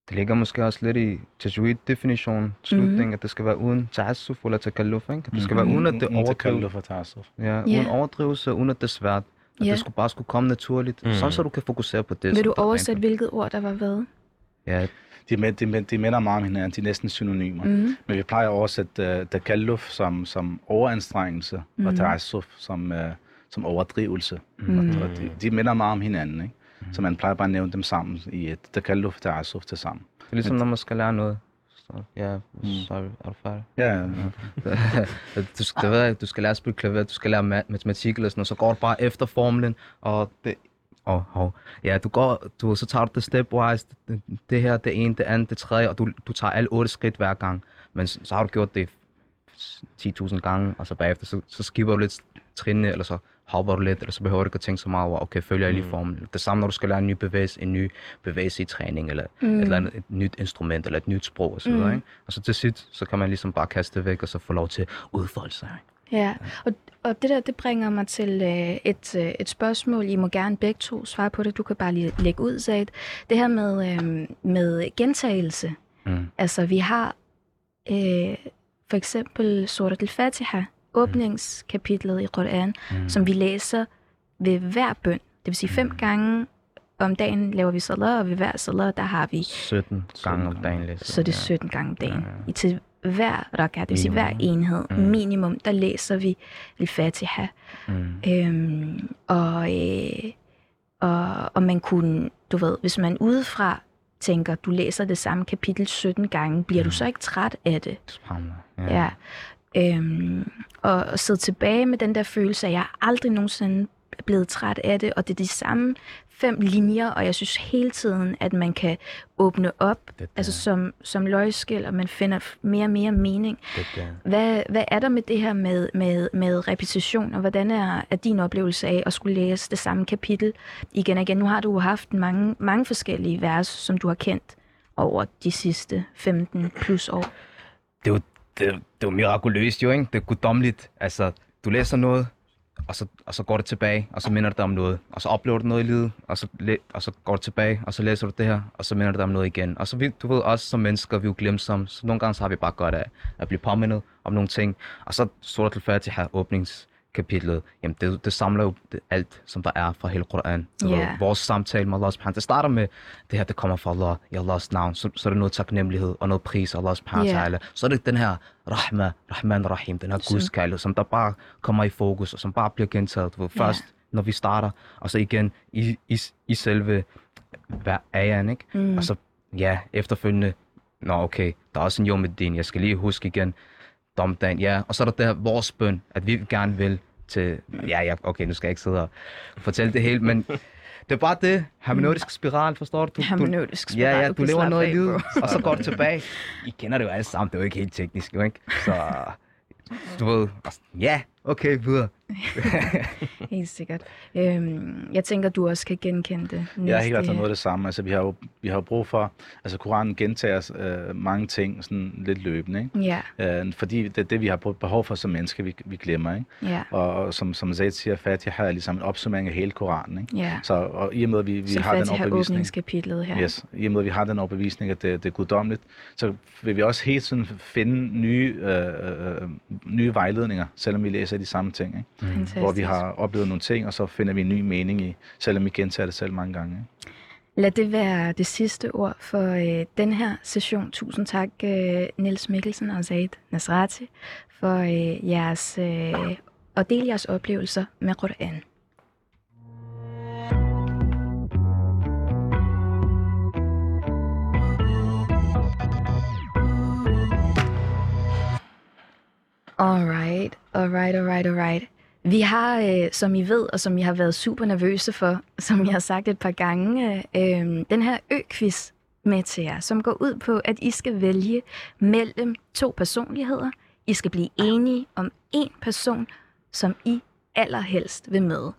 Det ligger måske også lidt i tajwid-definitionen, slutningen, mm-hmm. at det skal være uden ta'asuf eller takalluf, ikke? Det skal være uden, at det overdrives. Ja, uden overdrivelse, uden at det er svært. At yeah. det skulle bare skulle komme naturligt, mm. sådan så du kan fokusere på det. Vil du oversætte, hvilket ord der var hvad? Ja, de, de, de minder meget om hinanden, de er næsten synonymer. Mm. Men vi plejer at oversætte uh, takalluf som, som overanstrengelse, mm. og ta'asuf som, uh, som overdrivelse. Mm. Og, og de, de minder meget om hinanden, ikke? Mm. Så man plejer bare at nævne dem sammen i et takalluf og ta'asuf til sammen. Det er ligesom, når man skal lære noget. Ja, så er du færdig. Ja, ja. Du skal lære at spille klaver, du skal lære matematik eller sådan noget, så går du bare efter formlen, og det... Oh, oh. Ja, du går, du, så tager du det stepwise, det, det her, det ene, det andet, det tredje, og du, du tager alle otte skridt hver gang. Men så, så har du gjort det ti tusind gange, og så bagefter, så, så skipper du lidt trinene, eller så hopper du lidt, eller så behøver du ikke at tænke så meget over, okay, følger jeg lige formlen. Det samme, når du skal lære en ny bevægelse, en ny bevægelse i træning, eller, mm. et, eller andet, et nyt instrument, eller et nyt sprog, og så videre, mm. ikke? Og så til sidst, så kan man ligesom bare kaste det væk, og så få lov til at udfolde sig, ikke? Ja, og, og det der, det bringer mig til øh, et, øh, et spørgsmål. I må gerne begge to svare på det. Du kan bare lige lægge ud, Zaid. Det her med, øh, med gentagelse. Mm. Altså, vi har øh, for eksempel Surat al-Fatiha, åbningskapitlet i Qur'an, mm. som vi læser ved hver bøn. Det vil sige fem gange om dagen laver vi salat, og ved hver salat, der har vi... sytten gange om dagen læser. Så det er sytten gange om dagen. Ja, ja. I til hver rak'ah, det vil sige hver enhed, mm. minimum, der læser vi al-Fatiha. Mm. Øhm, og, øh, og, og man kunne, du ved, hvis man udefra tænker, du læser det samme kapitel sytten gange, bliver mm. du så ikke træt af det? Spændende. Ja. ja. Øhm, og, og sidde tilbage med den der følelse, at jeg aldrig nogensinde er blevet træt af det, og det er de samme fem linjer, og jeg synes hele tiden, at man kan åbne op, altså som, som løgskæl, og man finder mere og mere mening. Hvad, hvad er der med det her med, med, med repetition, og hvordan er, er din oplevelse af at skulle læse det samme kapitel igen og igen? Nu har du haft mange, mange forskellige vers, som du har kendt over de sidste femten plus år. Det var Det, det er jo mirakuløst jo, ikke? Det er guddommeligt. Altså, du læser noget, og så, og så går det tilbage, og så minder det dig om noget. Og så oplever du noget i livet, og så, og så går det tilbage, og så læser du det her, og så minder det dig om noget igen. Og så vi, du ved, også som mennesker, vi er jo glemsomme, så nogle gange så har vi bare godt af at blive påmindet om nogle ting. Og så Surat al-Fatiha, åbningskapitlet, jamen det, det samler jo alt, som der er fra hele Qur'an. Yeah. Vores samtale med Allah subhanahu, det starter med, det her, det kommer fra Allah, i Allahs navn, så, så er det noget taknemmelighed og noget pris, Allah subhanahu yeah. Så er det den her Rahma, Rahman, Rahim, den her gudskærlighed, som der bare kommer i fokus, og som bare bliver gentaget, du ved, først, yeah. når vi starter, og så igen i, i, i selve hver ayan, ikke? Mm. Og så, ja, efterfølgende Nå, okay, der er også en jommeddin, jeg skal lige huske igen, domdagen, ja. Og så er der der vores bøn, at vi gerne vil til, ja, ja, okay, nu skal jeg ikke sidde og fortælle det hele, men det er bare det, hermeneutisk spiral, forstår du? du hermeneutisk spiral, ja, ja, du lever noget af, i livet, og så går du tilbage. I kender det jo alle sammen, det er jo ikke helt teknisk, jo, ikke? Så du ved, ja, okay, videre. Helt sikkert. Øhm, jeg tænker, du også kan genkende det. Jeg har helt klart noget af det samme. Altså, vi har jo vi har jo brug for... Altså, Qur'anen gentager øh, mange ting sådan lidt løbende, ikke? Ja. Øh, fordi det er det, vi har behov for som mennesker, vi, vi glemmer, ikke? Ja. Og, og som, som Zaid siger, Fatiha er ligesom en opsummering af hele Qur'anen, ikke? Ja. Så og i og med, at vi, vi har den overbevisning... Så åbningskapitlet her. Yes. I og med, at vi har den overbevisning, at det, det er guddommeligt, så vil vi også helt sådan finde nye, øh, nye vejledninger, selvom vi læser de samme ting, ikke? Mm. Hvor vi har oplevet nogle ting, og så finder vi en ny mening i, selvom vi gentager det selv mange gange. Ikke? Lad det være det sidste ord for øh, den her session. Tusind tak, øh, Niels Mikkelsen og Zaid Nasrati, for øh, jeres, øh, at dele jeres oplevelser med Qur'an. Alright, alright, alright, alright. Vi har, øh, som I ved, og som I har været super nervøse for, som jeg har sagt et par gange, øh, den her ø-quiz med til jer, som går ud på, at I skal vælge mellem to personligheder. I skal blive enige om en person, som I allerhelst vil møde.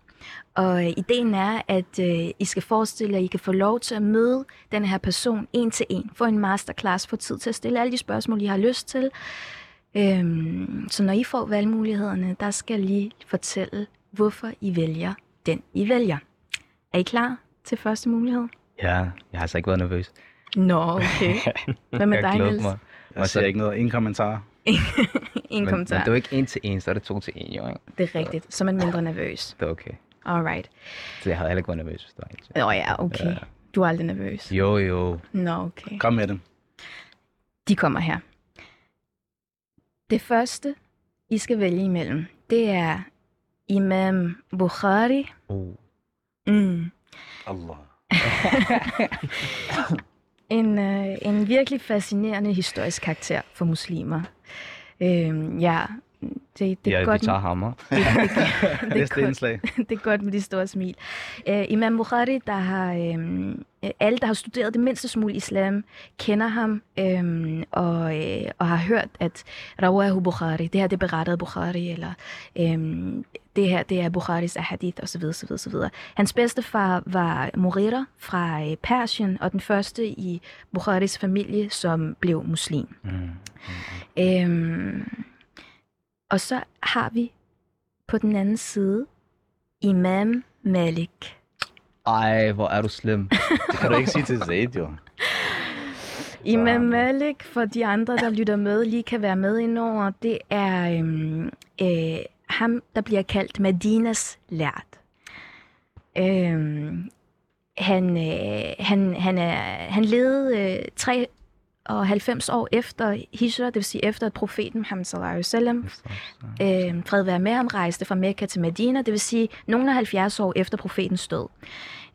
Og øh, ideen er, at øh, I skal forestille jer, at I kan få lov til at møde den her person en til en. Få en masterclass, få tid til at stille alle de spørgsmål, I har lyst til. Øhm, så når I får valgmulighederne, der skal I lige fortælle, hvorfor I vælger den, I vælger. Er I klar til første mulighed? Ja, jeg har altså ikke været nervøs. Nå, okay. Hvad med dig, Niels? Mig. Jeg siger ikke noget. Ingen kommentar. Ingen kommentar. Men det er jo ikke en til en, så er det to til en, jo, ikke? Det er rigtigt. Så er man mindre nervøs. Det er okay. Alright. Så jeg havde heller ikke været nervøs, hvis det var en til. Nå ja, okay. Ja. Du er aldrig nervøs. Jo, jo. Nå, okay. Kom med dem. De kommer her. Det første, I skal vælge imellem, det er Imam Bukhari. Oh. Mm. Allah. en, øh, en virkelig fascinerende historisk karakter for muslimer. Øhm, ja, det, det er ja, godt... Ja, vi tager hammer. det, det, det, det, det er godt med de store smil. Øh, Imam Bukhari, der har... Øh, alle, der har studeret det mindste smule islam, kender ham øhm, og, øh, og har hørt, at Rawahu Bukhari, det her det berettede Bukhari, eller øhm, det her det er Bukharis ahadith, osv. osv., osv. Hans bedstefar var Mughira fra øh, Persien, og den første i Bukharis familie, som blev muslim. Mm. Mm. Øhm, og så har vi på den anden side Imam Malik. Ej, hvor er du slem. Det kan du ikke sige til Zaid, jo. Imam Malik, for de andre, der lytter med, lige kan være med indover, det er øhm, øh, ham, der bliver kaldt Madinas lærd. Øhm, han, øh, han, han, er, han levede øh, treoghalvfems år efter Hijra, det vil sige efter, at profeten Muhammad sallallahu alaihi wasallam, øh, fred være med ham, rejste fra Mekka til Medina, det vil sige nogen af halvfjerds år efter profetens død.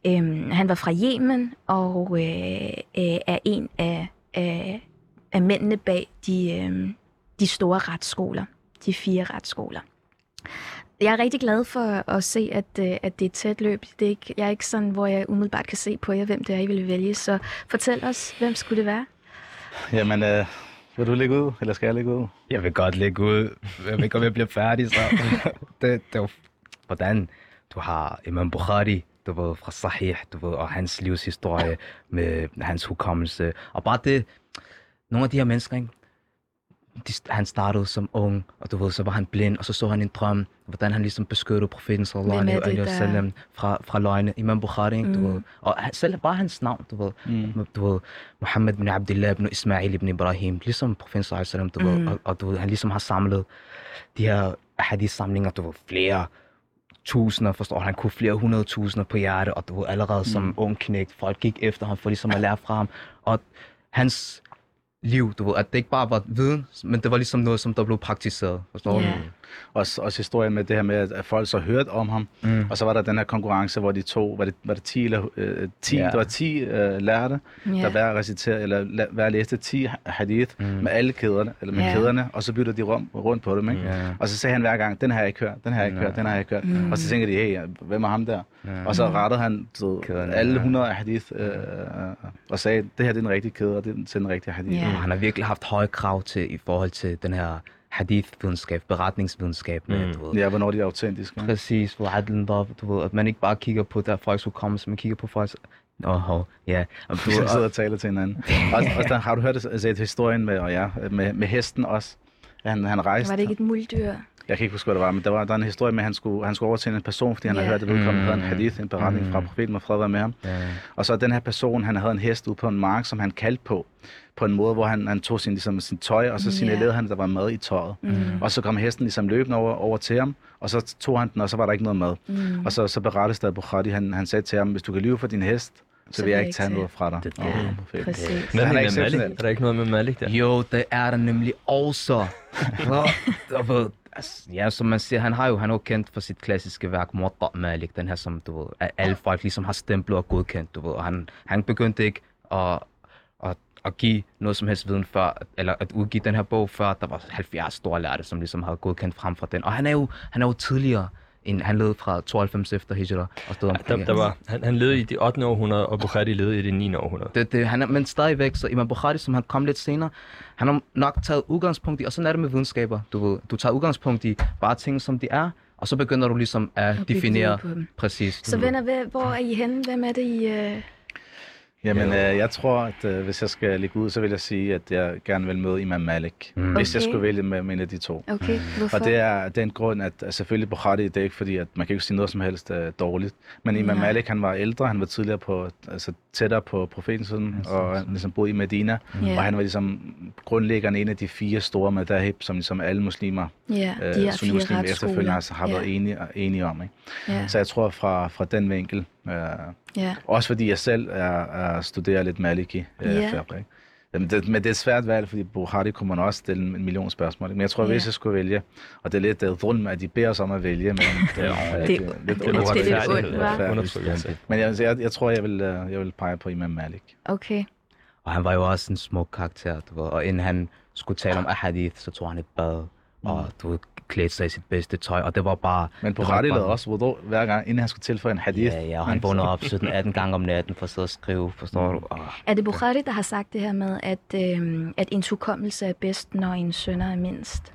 Øh, han var fra Yemen og øh, øh, er en af, af, af mændene bag de, øh, de store retsskoler, de fire retsskoler. Jeg er rigtig glad for at se, at, at det er et tæt løb. Det er ikke, jeg er ikke sådan, hvor jeg umiddelbart kan se på jer, hvem det er, I ville vælge. Så fortæl os, hvem skulle det være? Jamen, øh, vil du lægge ud, eller skal jeg lægge ud? Jeg vil godt lægge ud. Jeg vil ikke, om jeg bliver færdig, så. det, det var... Hvordan du har Imam Bukhari, du ved, fra Sahih, du ved, og hans livshistorie med hans hukommelse. Og bare det, nogle af de her mennesker, ikke? De, han startede som ung, og du ved, så var han blind, og så så han en drøm, hvordan han ligesom beskyttede profeten sallallahu alaihi wasallam fra, fra løgne. Imam Bukhari, mm. du ved, og selv bare hans navn, du ved, mm. du ved, Muhammad ibn Abdullah ibn Ismail ibn Ibrahim, ligesom profeten sallallahu alaihi wasallam, du ved, mm. og, og du ved, han ligesom har samlet de her hadith-samlinger, du ved, flere tusinder, forstår han kunne flere hundrede tusinder på hjerte, og du ved, allerede mm. som ung knægt, folk gik efter ham for ligesom at lære fra ham, og hans liv, du ved, at det ikke bare var viden, men det var ligesom noget, som der blev praktiseret, forstår yeah. du? Også, også historien med det her med, at folk så hørte om ham. Mm. Og så var der den her konkurrence, hvor de to, var det, var det ti, eller, øh, ti, yeah. der var ti øh, lærte, yeah. der hver reciterede, eller hver læste ti hadith mm. med alle kæderne, eller med yeah. kæderne, og så bytter de rum, rundt på dem, ikke? Yeah. Og så sagde han hver gang, den her jeg ikke hørt, den her jeg ikke hørt, yeah. den her jeg ikke hørt. Mm. Og så tænker de, hey, hvem er ham der? Yeah. Og så rettede han så, kæderne, alle hundrede hadith øh, og sagde, det her det er den rigtige kæde, og det er den rigtige hadith. Yeah. Han har virkelig haft høje krav til i forhold til den her hadith-videnskab, beretningsvidenskab. Mm. Ja, hvornår de er autentiske. Ja. Præcis, hvor hadlen der, du ved, at man ikke bare kigger på, der folk skulle komme, så man kigger på folk. Åh, oh, ja. Yeah. Og du sidder og taler til hinanden. og, og der har du hørt altså, historien med, og ja, med, med hesten også. Han, han rejste. Var det ikke et muldyr? Jeg kan ikke huske, hvad det var, men der var der en historie med, at han skulle, han skulle over til en person, fordi han yeah. havde hørt, at vedkommende havde en hadith, en beretning mm. fra profeten, må fred være med ham. Yeah. Og så den her person, han havde en hest ude på en mark, som han kaldte på, på en måde, hvor han, han tog sin, ligesom, sin tøj, og så signalerede yeah. han, der var mad i tøjet. Mm. Og så kom hesten ligesom løbende over, over til ham, og så tog han den, og så var der ikke noget mad. Mm. Og så, så berettes der, at Bukhari, han, han sagde til ham, hvis du kan lyve for din hest, så vil jeg ikke tage noget fra dig. Det, det oh, er præcis. Men han er, ikke er der ikke noget med Malik der? Jo, det er der nemlig også. Ja, som man siger, han har jo, han er jo kendt for sit klassiske værk, Mu'adh Malik, den her, som du ved, alle folk ligesom har stemplet og godkendt, du ved, og han, han begyndte ikke at, at, at give noget som helst viden før, eller at udgive den her bog før, der var halvfjerds store lærte, som ligesom havde godkendt frem fra den, og han er jo, han er jo tidligere, end, han levede fra tooghalvfems efter hijra, og stod omkring. Ja, der, der var, han, han levede i det ottende århundrede, og Bukhari levede i det niende århundrede. Det, det, han er, men stadigvæk, så Imam Bukhari, som han kom lidt senere, han har nok taget udgangspunkt i, og sådan er det med videnskaber, du ved. Du tager udgangspunkt i bare ting, som de er, og så begynder du ligesom at og definere præcis. Så venner, hvor er I henne? Hvem er det, I... Øh... Jamen, øh, jeg tror, at øh, hvis jeg skal ligge ud, så vil jeg sige, at jeg gerne vil møde Imam Malik, mm. hvis okay. jeg skulle vælge med, med en af de to. Okay, hvorfor? Og det er den grund, at, at selvfølgelig Bukhari, det er ikke fordi, at man kan ikke sige noget som helst øh, dårligt, men Imam Nej. Malik, han var ældre, han var tidligere på, altså tættere på profetens siden, yes, og han ligesom boede i Medina, mm. og han var ligesom grundlæggeren en af de fire store madhahib, som ligesom alle muslimer, yeah, øh, de sunnimuslimer efterfølgende altså, har yeah. været enige, enige om. Ikke? Yeah. Så jeg tror, fra, fra den vinkel, øh, yeah. også fordi jeg selv er, er studerer lidt Maliki øh, yeah. færdig. Men det, men det er et svært valg, fordi Bukhari kunne man også stille en million spørgsmål. Men jeg tror, yeah. hvis jeg skulle vælge, og det er lidt et rundt med, at de beder os om at vælge, men det er lidt undertrykkende. Men jeg, jeg, jeg tror, jeg vil, jeg vil pege på Imam Malik. Okay. Og han var jo også en smuk karakter, du ved. Og inden han skulle tale om ahadith, så tog han et bad, og du ved, klædte sig i sit bedste tøj, og det var bare... Men Bukhari lavede også wudu hver gang, inden han skulle tilføje en hadith. Ja, ja, og han vågnede op sytten atten gange om natten for at sidde og skrive, forstår du? Oh. Er det Bukhari, der har sagt det her med, at, øh, at ens hukommelse er bedst, når ens synder er mindst?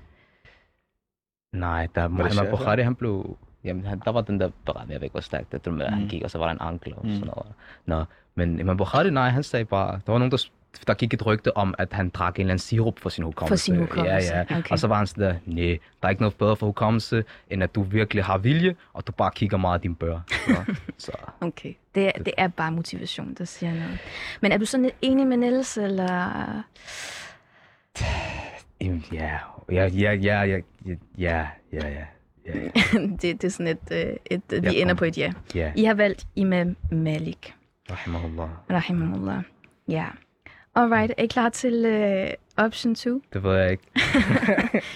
Nej, der var Bukhari, han blev... Jamen, han, der var den der beretning, jeg ved ikke, hvor stærkt det, med, mm. han gik, og så var der en ankel og mm. sådan noget. Nå, men Imam Bukhari, nej, han sagde bare... Der var nogen, der... Der gik et rygte om, at han drak en eller anden sirup for sin hukommelse. For sin hukommelse, ja, ja. Okay. Og så var han sådan der, nej, der er ikke noget bedre for hukommelse, end at du virkelig har vilje, og du bare kigger meget af dine bøger. Så, så. Okay, det er, det er bare motivation, der siger noget. Men er du sådan enig med Niels, eller...? Jamen, ja, ja, ja, ja, ja, ja, ja, ja. det, det er sådan et, et, et vi ja, ender på et ja. Yeah. I har valgt Imam Malik. Rahimahullah. Rahimahullah, ja. Alright, er I klar til uh, option to? Det ved jeg ikke.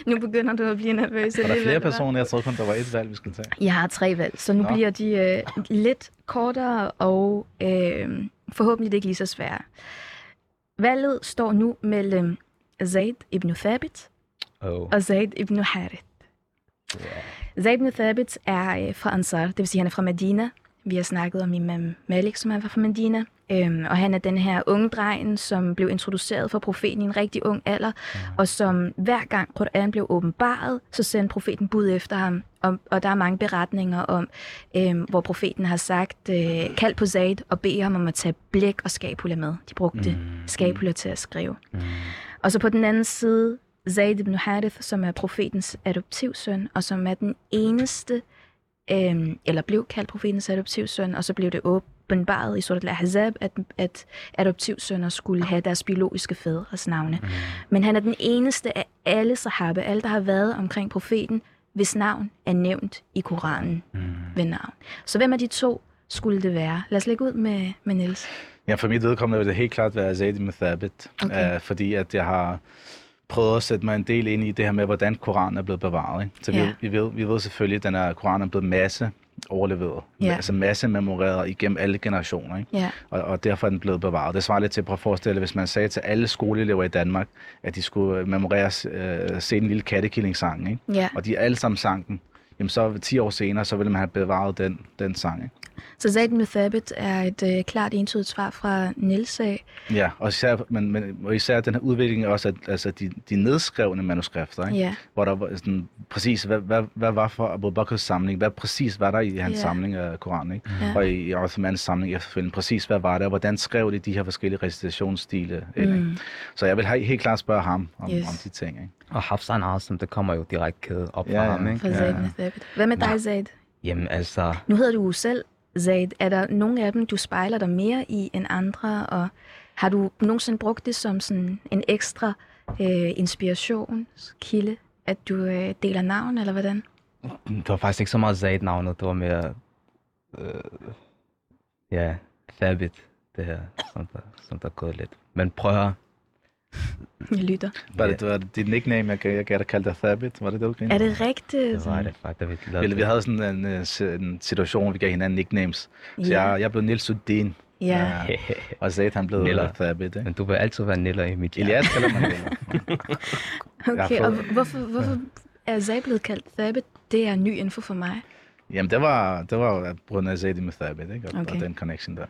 Nu begynder du at blive nervøs. Var der flere personer? Jeg troede kun, der var et valg, vi skulle tage. Jeg har tre valg, så nu Nå. bliver de uh, lidt kortere og uh, forhåbentlig ikke lige så svære. Valget står nu mellem Zaid ibn Thabit oh. og Zaid ibn Haritha. Yeah. Zaid ibn Thabit er uh, fra Ansar, det vil sige, han er fra Medina. Vi har snakket om Imam Malik, som han var fra Medina. Øhm, og han er den her unge dreng, som blev introduceret for profeten i en rigtig ung alder, mm. og som hver gang Qur'anen blev åbenbaret, så sendte profeten bud efter ham. Og, og der er mange beretninger om, øhm, hvor profeten har sagt, øh, kald på Zaid og bed ham om at tage blæk og skapula med. De brugte mm. skapula til at skrive. Mm. Og så på den anden side, Zaid ibn Haritha, som er profetens adoptivsøn, og som er den eneste, øhm, eller blev kaldt profetens adoptivsøn, og så blev det åbent. Benbaret i Surat al-Ahzab, at, at adoptivsønner skulle have deres biologiske fædres navne. Mm. Men han er den eneste af alle sahabe, alle der har været omkring profeten, hvis navn er nævnt i Koranen mm. ved navn. Så hvem af de to skulle det være? Lad os lægge ud med, med Niels. Ja, for mit vedkommende vil det helt klart være Zaid ibn Thabit, okay. øh, fordi at jeg har... prøvet at sætte mig en del ind i det her med, hvordan Koranen er blevet bevaret. Ikke? Så ja. vi, vi, ved, vi ved selvfølgelig, at den her Koran er blevet masse overleveret, ja. altså masse memoreret igennem alle generationer, ikke? Ja. Og, og derfor er den blevet bevaret. Det svarer lidt til, prøv at forestille, hvis man sagde til alle skoleelever i Danmark, at de skulle memoreres, øh, se en lille kattekillingssang, ikke? Ja. Og de alle sammen sang den, jamen så ti år senere, så ville man have bevaret den, den sang, ikke? Så Zaid ibn Thabit er et øh, klart entydigt svar fra Niels af. Ja, og især, men, men, og især den her udvikling også, at, altså de, de nedskrevne manuskrifter, ikke? Ja. Hvor der var sådan, præcis, hvad, hvad, hvad var for Abu Bakrs samling, hvad præcis var der i hans ja. samling af Koranen, ikke? Ja. Og i, i Othmans samling efterfølgende, præcis hvad var der, og hvordan skrev de de her forskellige recitationsstile ind, mm. ikke? Så jeg vil helt klart spørge ham om, yes. om de ting, ikke? Og Hafs som det kommer jo direkte op ja, fra ham, ikke? Fra Zaid ibn Thabit. Hvad med dig, Zaid? Jamen altså... Nu hedder du selv Zaid. Er der nogle af dem, du spejler dig mere i end andre, og har du nogensinde brugt det som sådan en ekstra øh, inspirationskilde, at du øh, deler navn, eller hvordan? Det var faktisk ikke så meget Zaid-navnet, det var mere... Øh, ja, Thabit, det her, som der, som der er gået lidt. Men prøv at høre. Jeg lytter. Var det, var det dit nickname, jeg, jeg gav dig kaldt dig Thabit? Var det det, du griner? Er det rigtigt? Det var det faktisk. Vi havde sådan en, en situation, hvor vi gav hinanden nicknames. Så yeah. jeg, jeg blev Niels Uddin. Ja. ja. Og Zaid, han blev Niller. Thabit. Ikke? Men du vil altid være Niller i mit hjerte. Elias kalder man Niller. Okay, og hvorfor, hvorfor er Zaid blevet kaldt Thabit? Det er ny info for mig. Jamen, det var, det var Brunner Zaid med Thabit, ikke? Og, okay. og den connection der.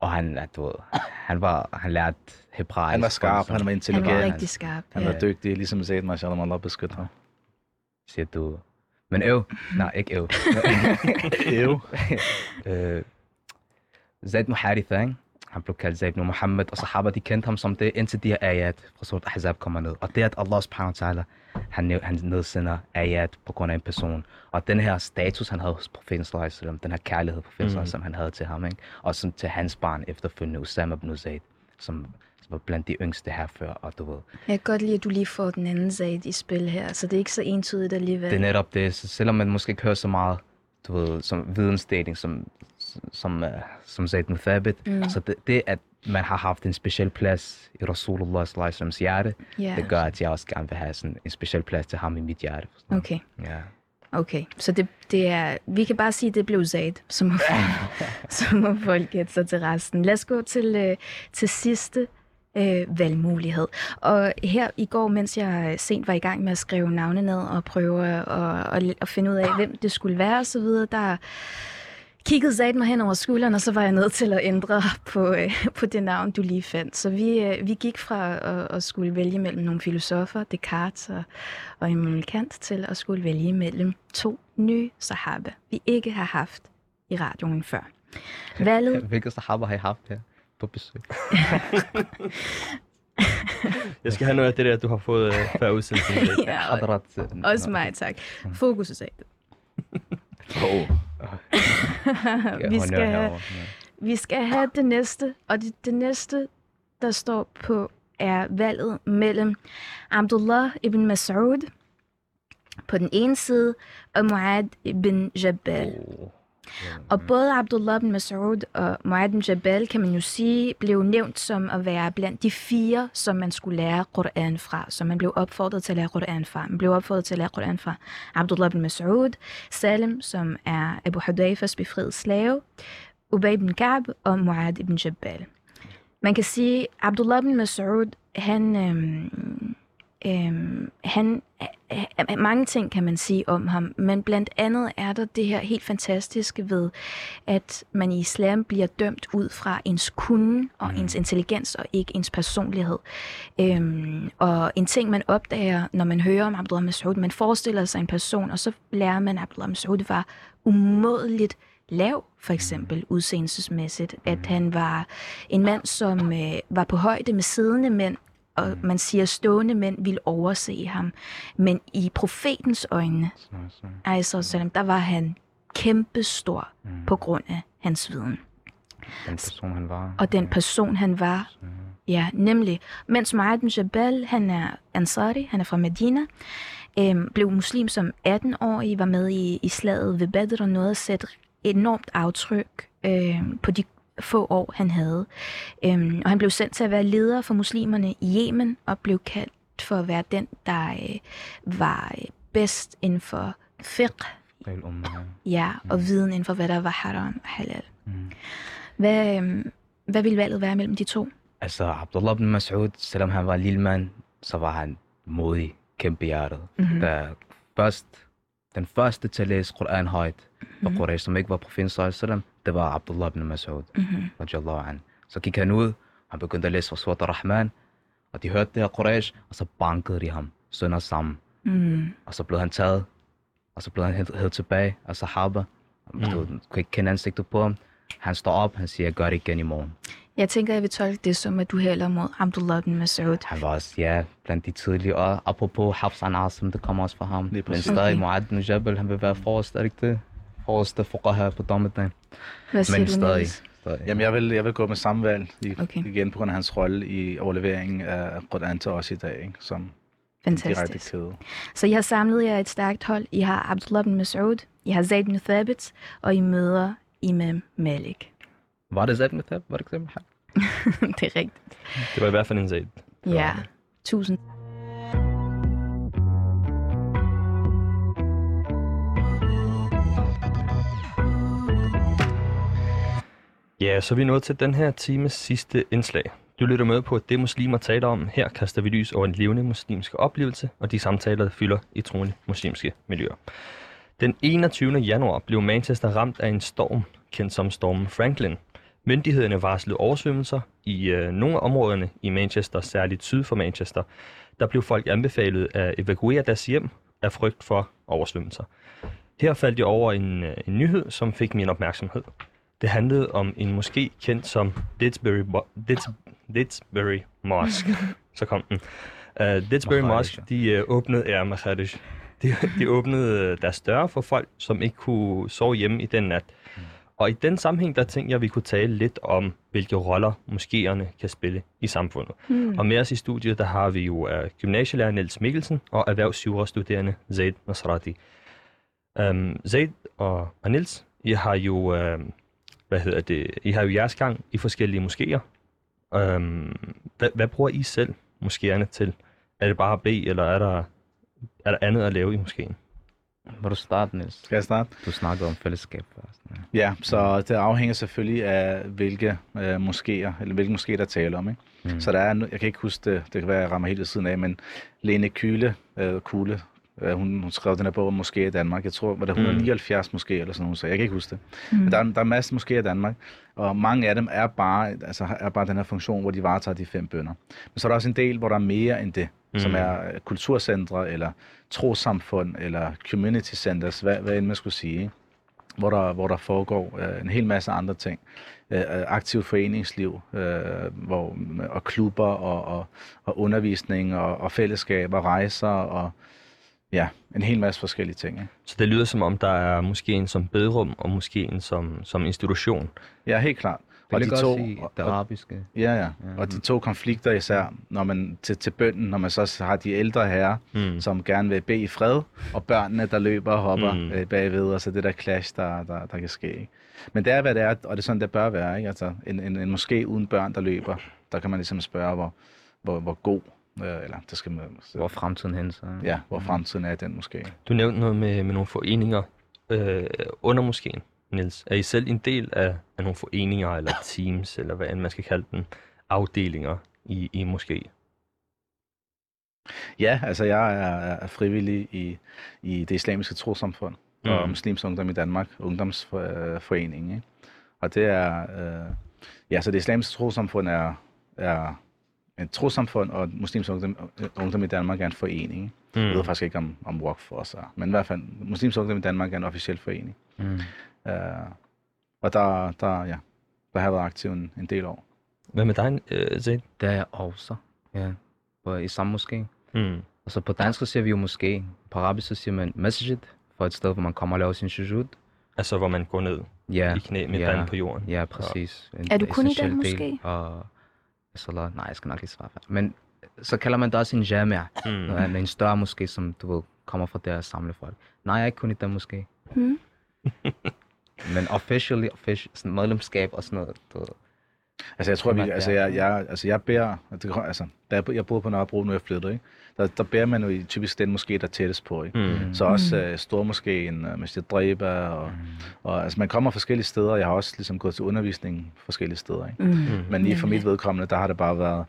Og han, du ved, han var, han lærte hebraisk. Han var skarp, han var intelligent. Han var rigtig skarp. Han, ja. han var dygtig, ligesom Zaid Nasrati, Allah beskytter ham. Siger du. Men øv. Nej, ikke øv. øv. øh, Zaid ibn Haritha, ikke? Han blev kaldt Zaid ibn Muhammad, og sahaba, de kendte ham som det, indtil de her ayat fra Surat al-Ahzab kommer ned. Og det at Allah subhanahu wa ta'ala, han, han nedsender ayat på grund af en person. Og den her status, han havde hos profeten sallallahu alaihi wasallam, den her kærlighed, profeten sallallahu alaihi wasallam, han havde til ham, ikke? Og som til hans barn efterfølgende, Usama ibn Zaid, som var blandt de yngste herfører, og du ved. Jeg kan godt lide, at du lige får den anden Zaid i spil her, så det er ikke så entydigt alligevel. Det er netop det, så selvom man måske ikke hører så meget, du ved, som vidensdeling, som... som, uh, som Zaid ibn Thabit. Mm. Så det, det, at man har haft en speciel plads i Rasulullah sallallahu alaihi wasallam's hjerte, yeah. det gør, at jeg også gerne vil have sådan en speciel plads til ham i mit hjerte. Okay. Yeah. Okay, så det, det er, vi kan bare sige, at det blev Zaid, så må, må folk gætte sig til resten. Lad os gå til, øh, til sidste øh, valgmulighed. Og her i går, mens jeg sent var i gang med at skrive navne ned og prøve at finde ud af, hvem det skulle være og så videre, der... kiggede Zaid mig hen over skulderen, og så var jeg nødt til at ændre på, øh, på det navn, du lige fandt. Så vi, øh, vi gik fra at, at skulle vælge mellem nogle filosofer, Descartes og, og Imam Kant, til at skulle vælge mellem to nye sahaba, vi ikke har haft i radioen før. Valget... Hvilke sahaba har I haft her på besøg? Jeg skal have noget af det der, du har fået øh, før udsendelsen. Ja, og, også mig, tak. Fokus i Zaid. Oh. vi, skal have, vi skal have det næste, og det, det næste, der står på, er valget mellem Abdullah ibn Mas'ud på den ene side, og Mu'adh ibn Jabal. Oh. Yeah. Og både Abdullah ibn Mas'ud og Mu'adh ibn Jabal, kan man jo sige, blev nævnt som at være blandt de fire, som man skulle lære Qur'an fra. Så man blev opfordret til at lære Qur'an fra. Man blev opfordret til at lære Qur'an fra Abdullah ibn Mas'ud, Salim, som er Abu Hudayfas befriede slave, Ubay ibn Ka'b og Mu'adh ibn Jabal. Man kan sige, at Abdullah ibn Mas'ud, han... Øhm, Øhm, han, øh, mange ting kan man sige om ham, men blandt andet er der det her helt fantastiske ved, at man i islam bliver dømt ud fra ens kunnen og mm. ens intelligens og ikke ens personlighed. Øhm, og en ting, man opdager, når man hører om Abdullah Mas'ud, man forestiller sig en person, og så lærer man, at Abdullah Mas'ud var umådeligt lav, for eksempel udseendelsesmæssigt, at han var en mand, som øh, var på højde med siddende mænd, og man siger, at stående mænd ville overse ham. Men i profetens øjne, der var han kæmpestor mm. på grund af hans viden. Den person, han var. Og den person, han var. Ja, nemlig. Mens Mu'adh ibn Jabal, han er ansari, han er fra Medina, øhm, blev muslim som atten-årig, var med i, i slaget ved Badr og nåede at sætte enormt aftryk øh, på de få år, han havde. Øhm, og han blev sendt til at være leder for muslimerne i Yemen, og blev kaldt for at være den, der øh, var bedst inden for fiqh. Ja, og mm. viden inden for, hvad der var haram og halal. Mm. Hvad, øh, hvad ville valget være mellem de to? Altså, Abdullah ibn Mas'ud, selvom han var en lille mand, så var han modig, kæmpe hjertet. Mm-hmm. Da først, den første til at læse Qur'an højt for mm-hmm. Quraysh, som ikke var profeten sallallahu alaihi wasallam, det var Abdullah ibn Mas'ud. Mm-hmm. Så gik han ud, han begyndte at læse for Surat al-Rahman, og de hørte det her Quraysh, og så bankede de ham sønder sammen. Mm-hmm. Og så blev han taget, og så blev han hævet tilbage af sahaba. Mm-hmm. Du kunne ikke kende ansigtet på ham. Han står op, han siger, jeg gør det igen i morgen. Jeg tænker, jeg vil tolke det som, at du hælder mod Abdullah ibn Mas'ud. Han var også, ja, blandt de tidlige, og apropos Hafs og Nasim, det kommer også fra ham. Men okay. Stadig Mu'adh ibn Jabal, han vil være forrest, er det ikke det? Forreste fuqaha på dommedagen. Hvad siger Men du, stadig, stadig. Jamen, jeg vil, jeg vil gå med samme valg i, okay. igen på grund af hans rolle i overleveringen af Qur'an til os i dag, ikke? Som fantastisk. Direkte Så I har samlet jer et stærkt hold. I har Abdullah ibn Mas'ud, I har Zaid ibn Thabit, og I møder Imam Malik. Var det Zaid ibn Thabit? Var det eksempel her? Det er rigtigt. Det var i hvert fald en Zaid. Ja, tusind. Ja, så er vi nået til den her times sidste indslag. Du lytter med på, at det muslimer taler om. Her kaster vi lys over en levende muslimsk oplevelse, og de samtaler fylder i troende muslimske miljøer. Den enogtyvende januar blev Manchester ramt af en storm, kendt som stormen Franklin. Myndighederne varslede oversvømmelser i øh, nogle af områderne i Manchester, særligt syd for Manchester. Der blev folk anbefalet at evakuere deres hjem af frygt for oversvømmelser. Her faldt jeg over en, en nyhed, som fik min opmærksomhed. Det handlede om en moské kendt som Didsbury, Dids, Didsbury Mosque. Så kom den. Uh, Didsbury Mosque, de øh, åbnede... Ja, maharij. De, de åbnede deres døre for folk, som ikke kunne sove hjemme i den nat. Og i den sammenhæng, der tænkte jeg, at vi kunne tale lidt om, hvilke roller moskéerne kan spille i samfundet. Mm. Og med os i studiet, der har vi jo uh, gymnasielærer Niels Mikkelsen og erhvervsjurastuderende Zaid Nasrati. Um, Zaid og, og Niels, I har jo, uh, hvad hedder det, I har jo jeres gang i forskellige moskéer. Um, hvad, hvad bruger I selv moskéerne til? Er det bare at bede, eller er der, er der andet at lave i moskéen? Hvor du starter, Niels? Skal jeg starte? Du snakkede om fællesskab først. Ja, ja, så det afhænger selvfølgelig af, hvilke øh, moskéer, eller hvilke moskéer, der taler om. Ikke? Mm. Så der er, jeg kan ikke huske det, det kan være, jeg rammer helt ved siden af, men Lene Kühle, øh, Kuhle, øh, hun, hun skrev den her bog om moskéer i Danmark. Jeg tror, var der et hundrede og nioghalvfjerds mm. moskéer eller sådan noget, så jeg kan ikke huske det. Mm. Men der er, der er masser af moskéer i Danmark, og mange af dem er bare, altså, er bare den her funktion, hvor de varetager de fem bønner. Men så er der også en del, hvor der er mere end det. Mm. Som er kulturcentre, eller trosamfund, eller community centers, hvad, hvad end man skulle sige, hvor der, hvor der foregår øh, en hel masse andre ting. Øh, aktiv foreningsliv, øh, hvor, og klubber, og, og, og undervisning, og, og fællesskaber, rejser, og ja, en hel masse forskellige ting. Ja. Så det lyder som om, der er moskéen som bederum, og moskéen som, som institution? Ja, helt klart. Og de, to, i det arabiske. Ja, ja. Mm-hmm. Og de to konflikter især, når man til, til bønden, når man så har de ældre herrer, mm. som gerne vil bede i fred, og børnene, der løber og hopper mm. øh, bagved, og så det der clash, der, der, der kan ske. Ikke? Men det er, hvad det er, og det er sådan, det bør være. Ikke? Altså, en, en, en moské uden børn, der løber, der kan man ligesom spørge, hvor, hvor, hvor god, øh, eller det skal man... Så, hvor fremtiden hen, så... Ja, hvor mm. fremtiden er i den moské. Du nævnte noget med, med nogle foreninger øh, under moskéen. Niels, er I selv en del af, af nogle foreninger, eller teams, eller hvad man skal kalde dem, afdelinger i, i moské? Ja, altså jeg er, er frivillig i, i det islamiske trosamfund, mm. og Muslims Ungdom i Danmark, ungdomsforeningen. Ikke? Og det er, øh, ja, så det islamiske trosamfund er, er et trosamfund, og Muslims Ungdom, Ungdom i Danmark er en forening. Ikke? Mm. Jeg ved faktisk ikke, om, om Warsh for os er, men i hvert fald, Muslims Ungdom i Danmark er en officiel forening. Mm. Uh, og der, der, ja, der har jeg været aktiv en, en del år. Hvad med dig, uh, Zaid? Det er jeg også, ja. På, i samme moské. Mm. Altså på dansk siger vi jo moské. På arabisk så siger man masjid, for et sted, hvor man kommer og laver sin sujud. Altså hvor man går ned yeah. i knæ med yeah. den på jorden. Ja, yeah, præcis. Og... En, er du kun i den moské? Og... Nej, jeg skal nok ikke svare. Men så kalder man det også en jamia. Mm. En større moské, som du ved, kommer fra der og samler folk. Nej, jeg er ikke kun i den moské. Mm. Men officially, officially medlemskab og sådan noget, Altså jeg tror, at vi, altså jeg, jeg, altså jeg bærer, altså da jeg, jeg boede på Nørrebro, nu er jeg flyttet, ikke? Der, der bærer man jo typisk den moské, der tættest på, ikke? Mm. Så også mm. uh, stormoskéen, uh, Masjid Dreba, og, mm. og altså man kommer forskellige steder, jeg har også ligesom gået til undervisning forskellige steder, ikke? Mm. Men lige for mit vedkommende, der har det bare været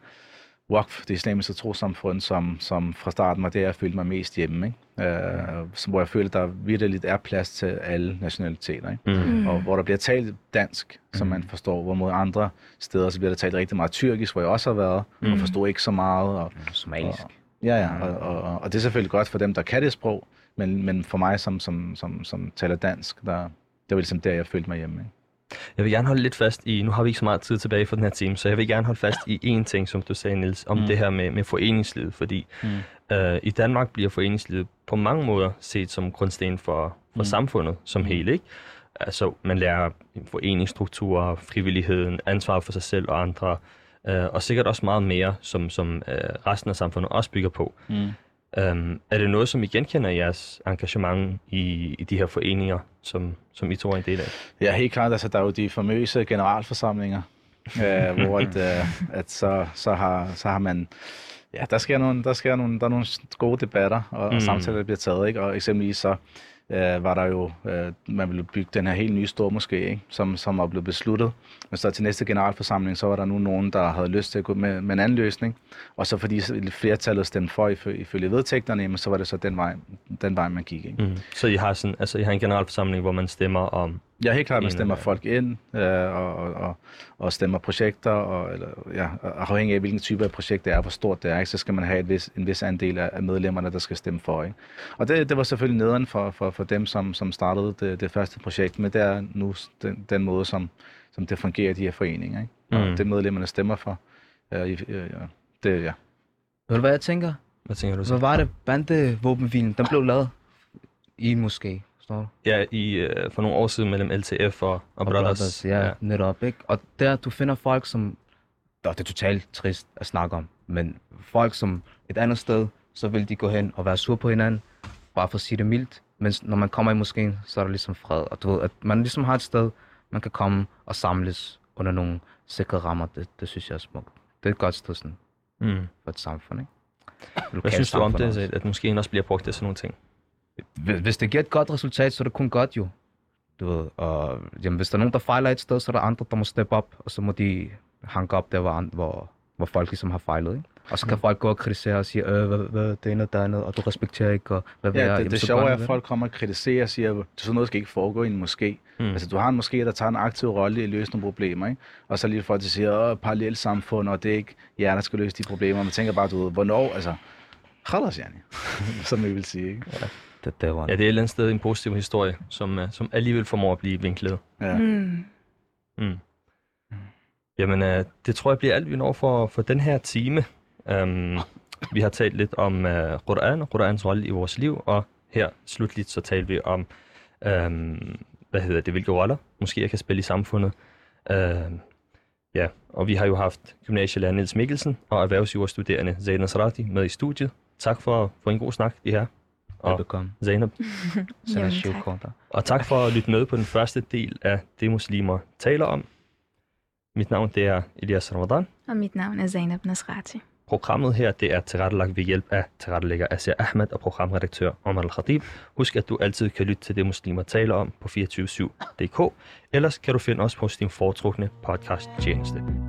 Waqf, det islamiske trosamfund, som, som fra starten var det, jeg følte mig mest hjemme, ikke? Uh, som, hvor jeg føler, der virkelig er plads til alle nationaliteter, ikke? Mm. Og hvor der bliver talt dansk, som mm. man forstår, hvor mod andre steder, så bliver der talt rigtig meget tyrkisk, hvor jeg også har været, mm. og forstår ikke så meget. Og, somalisk. Og, ja, ja, og, og, og, og det er selvfølgelig godt for dem, der kan det sprog, men, men for mig, som, som, som, som taler dansk, der, det var ligesom der, jeg følte mig hjemme, ikke? Jeg vil gerne holde lidt fast i, nu har vi ikke så meget tid tilbage for den her time, så jeg vil gerne holde fast i én ting, som du sagde, Niels, om mm. det her med, med foreningslivet, fordi mm. øh, i Danmark bliver foreningslivet på mange måder set som grundsten for, for mm. samfundet som hele, ikke? Altså, man lærer foreningsstrukturer, frivilligheden, ansvar for sig selv og andre, øh, og sikkert også meget mere, som, som øh, resten af samfundet også bygger på. Mm. Um, er det noget, som I genkender i jeres engagement i, i de her foreninger, som, som I to er en del af? Ja, helt klart. Altså, der er jo de famøse generalforsamlinger, øh, hvor at, øh, at så, så, har, så har man... Ja, der sker nogle, der sker nogle, der er nogle gode debatter og, mm. og samtaler, der bliver taget, ikke? Og eksempelvis så øh, var der jo... Øh, man ville bygge den her helt nye store moské, ikke? Som, som var blevet besluttet. Men så til næste generalforsamling, så var der nu nogen, der havde lyst til at gå med, med en anden løsning. Og så fordi flertallet stemte for ifølge vedtægterne, jamen, så var det så den vej, den vej man gik, ikke? Mm. Så I har, sådan, altså, I har en generalforsamling, hvor man stemmer om... Ja, helt klart, man stemmer folk ind øh, og, og, og stemmer projekter, og, eller, ja, afhængig af hvilken type af projekt det er, hvor stort det er, ikke? Så skal man have et vis, en vis andel af medlemmerne, der skal stemme for, ikke? Og det, det var selvfølgelig nederen for, for, for dem, som, som startede det, det første projekt, men det er nu den, den måde, som, som det fungerer i de her foreninger, ikke? Og mm. det medlemmerne stemmer for, øh, øh, det, ja. Ved du, hvad jeg tænker? Hvad tænker du så? Hvad var det bandevåbenhvilen, den blev lavet i måske? Ja, i, øh, for nogle år siden mellem L T F og, og, og Brothers. Brothers ja, ja, netop, ikke? Og der, du finder folk, som... Det er totalt trist at snakke om, men folk, som et andet sted, så vil de gå hen og være sur på hinanden, bare for at sige det mildt. Men når man kommer i moskeen, så er der ligesom fred, og du ved, at man ligesom har et sted, man kan komme og samles under nogle sikre rammer. Det, det synes jeg er smukt. Det er et godt sted sådan, mm. for et samfund, ikke? Lokalt. Hvad synes du om det, at, at moskeen også bliver brugt til sådan nogle ting? Hvis det giver et godt resultat, så er det kun godt, jo. Du ved, og jamen, hvis der er nogen, der fejler et sted, så er der andre, der må steppe op, og så må de hanke op der, hvor, hvor, hvor folk ligesom har fejlet, ikke? Og så kan mm. folk gå og kritisere og sige, øh, hvad, hvad, det ene og det andet, og du respekterer ikke, og hvad ved jeg? Ja, det, det sjove er, at folk kommer og kritiserer og siger, at sådan noget skal ikke foregå i en moské. Mm. Altså, du har en moské, der tager en aktiv rolle i at løse nogle problemer, ikke? Og så lige folk, der siger, åh, parallelt samfund, og det er ikke jer, der skal løse de problemer. Man tænker bare, du ved, hvornår, altså, khalas, yani, som jeg vil sige, ikke? Ja. Ja, det er et eller andet sted en positiv historie, som, som alligevel formår at blive vinklet. Ja. Mm. Mm. Jamen, det tror jeg bliver alt, vi når for, for den her time. Um, vi har talt lidt om uh, Qur'an og Qur'ans rolle i vores liv, og her slutligt så taler vi om, um, hvad hedder det, hvilke roller måske jeg kan spille i samfundet. Uh, ja, og vi har jo haft gymnasielærer Niels Mikkelsen og erhvervsjurastuderende Zaid Nasrati med i studiet. Tak for, for en god snak, I her. Og Zainab. Jamen, tak. Og tak for at lytte med på den første del af Det Muslimer taler om. Mit navn det er Elias Ramadan. Og mit navn er Zainab Nasrati. Programmet her det er tilrettelagt ved hjælp af tilrettelægger Asya Ahmed og programredaktør Omar Al-Khatib. Husk, at du altid kan lytte til Det Muslimer taler om på fireogtyve syv punktum d k. Ellers kan du finde os på din foretrukne podcast tjeneste.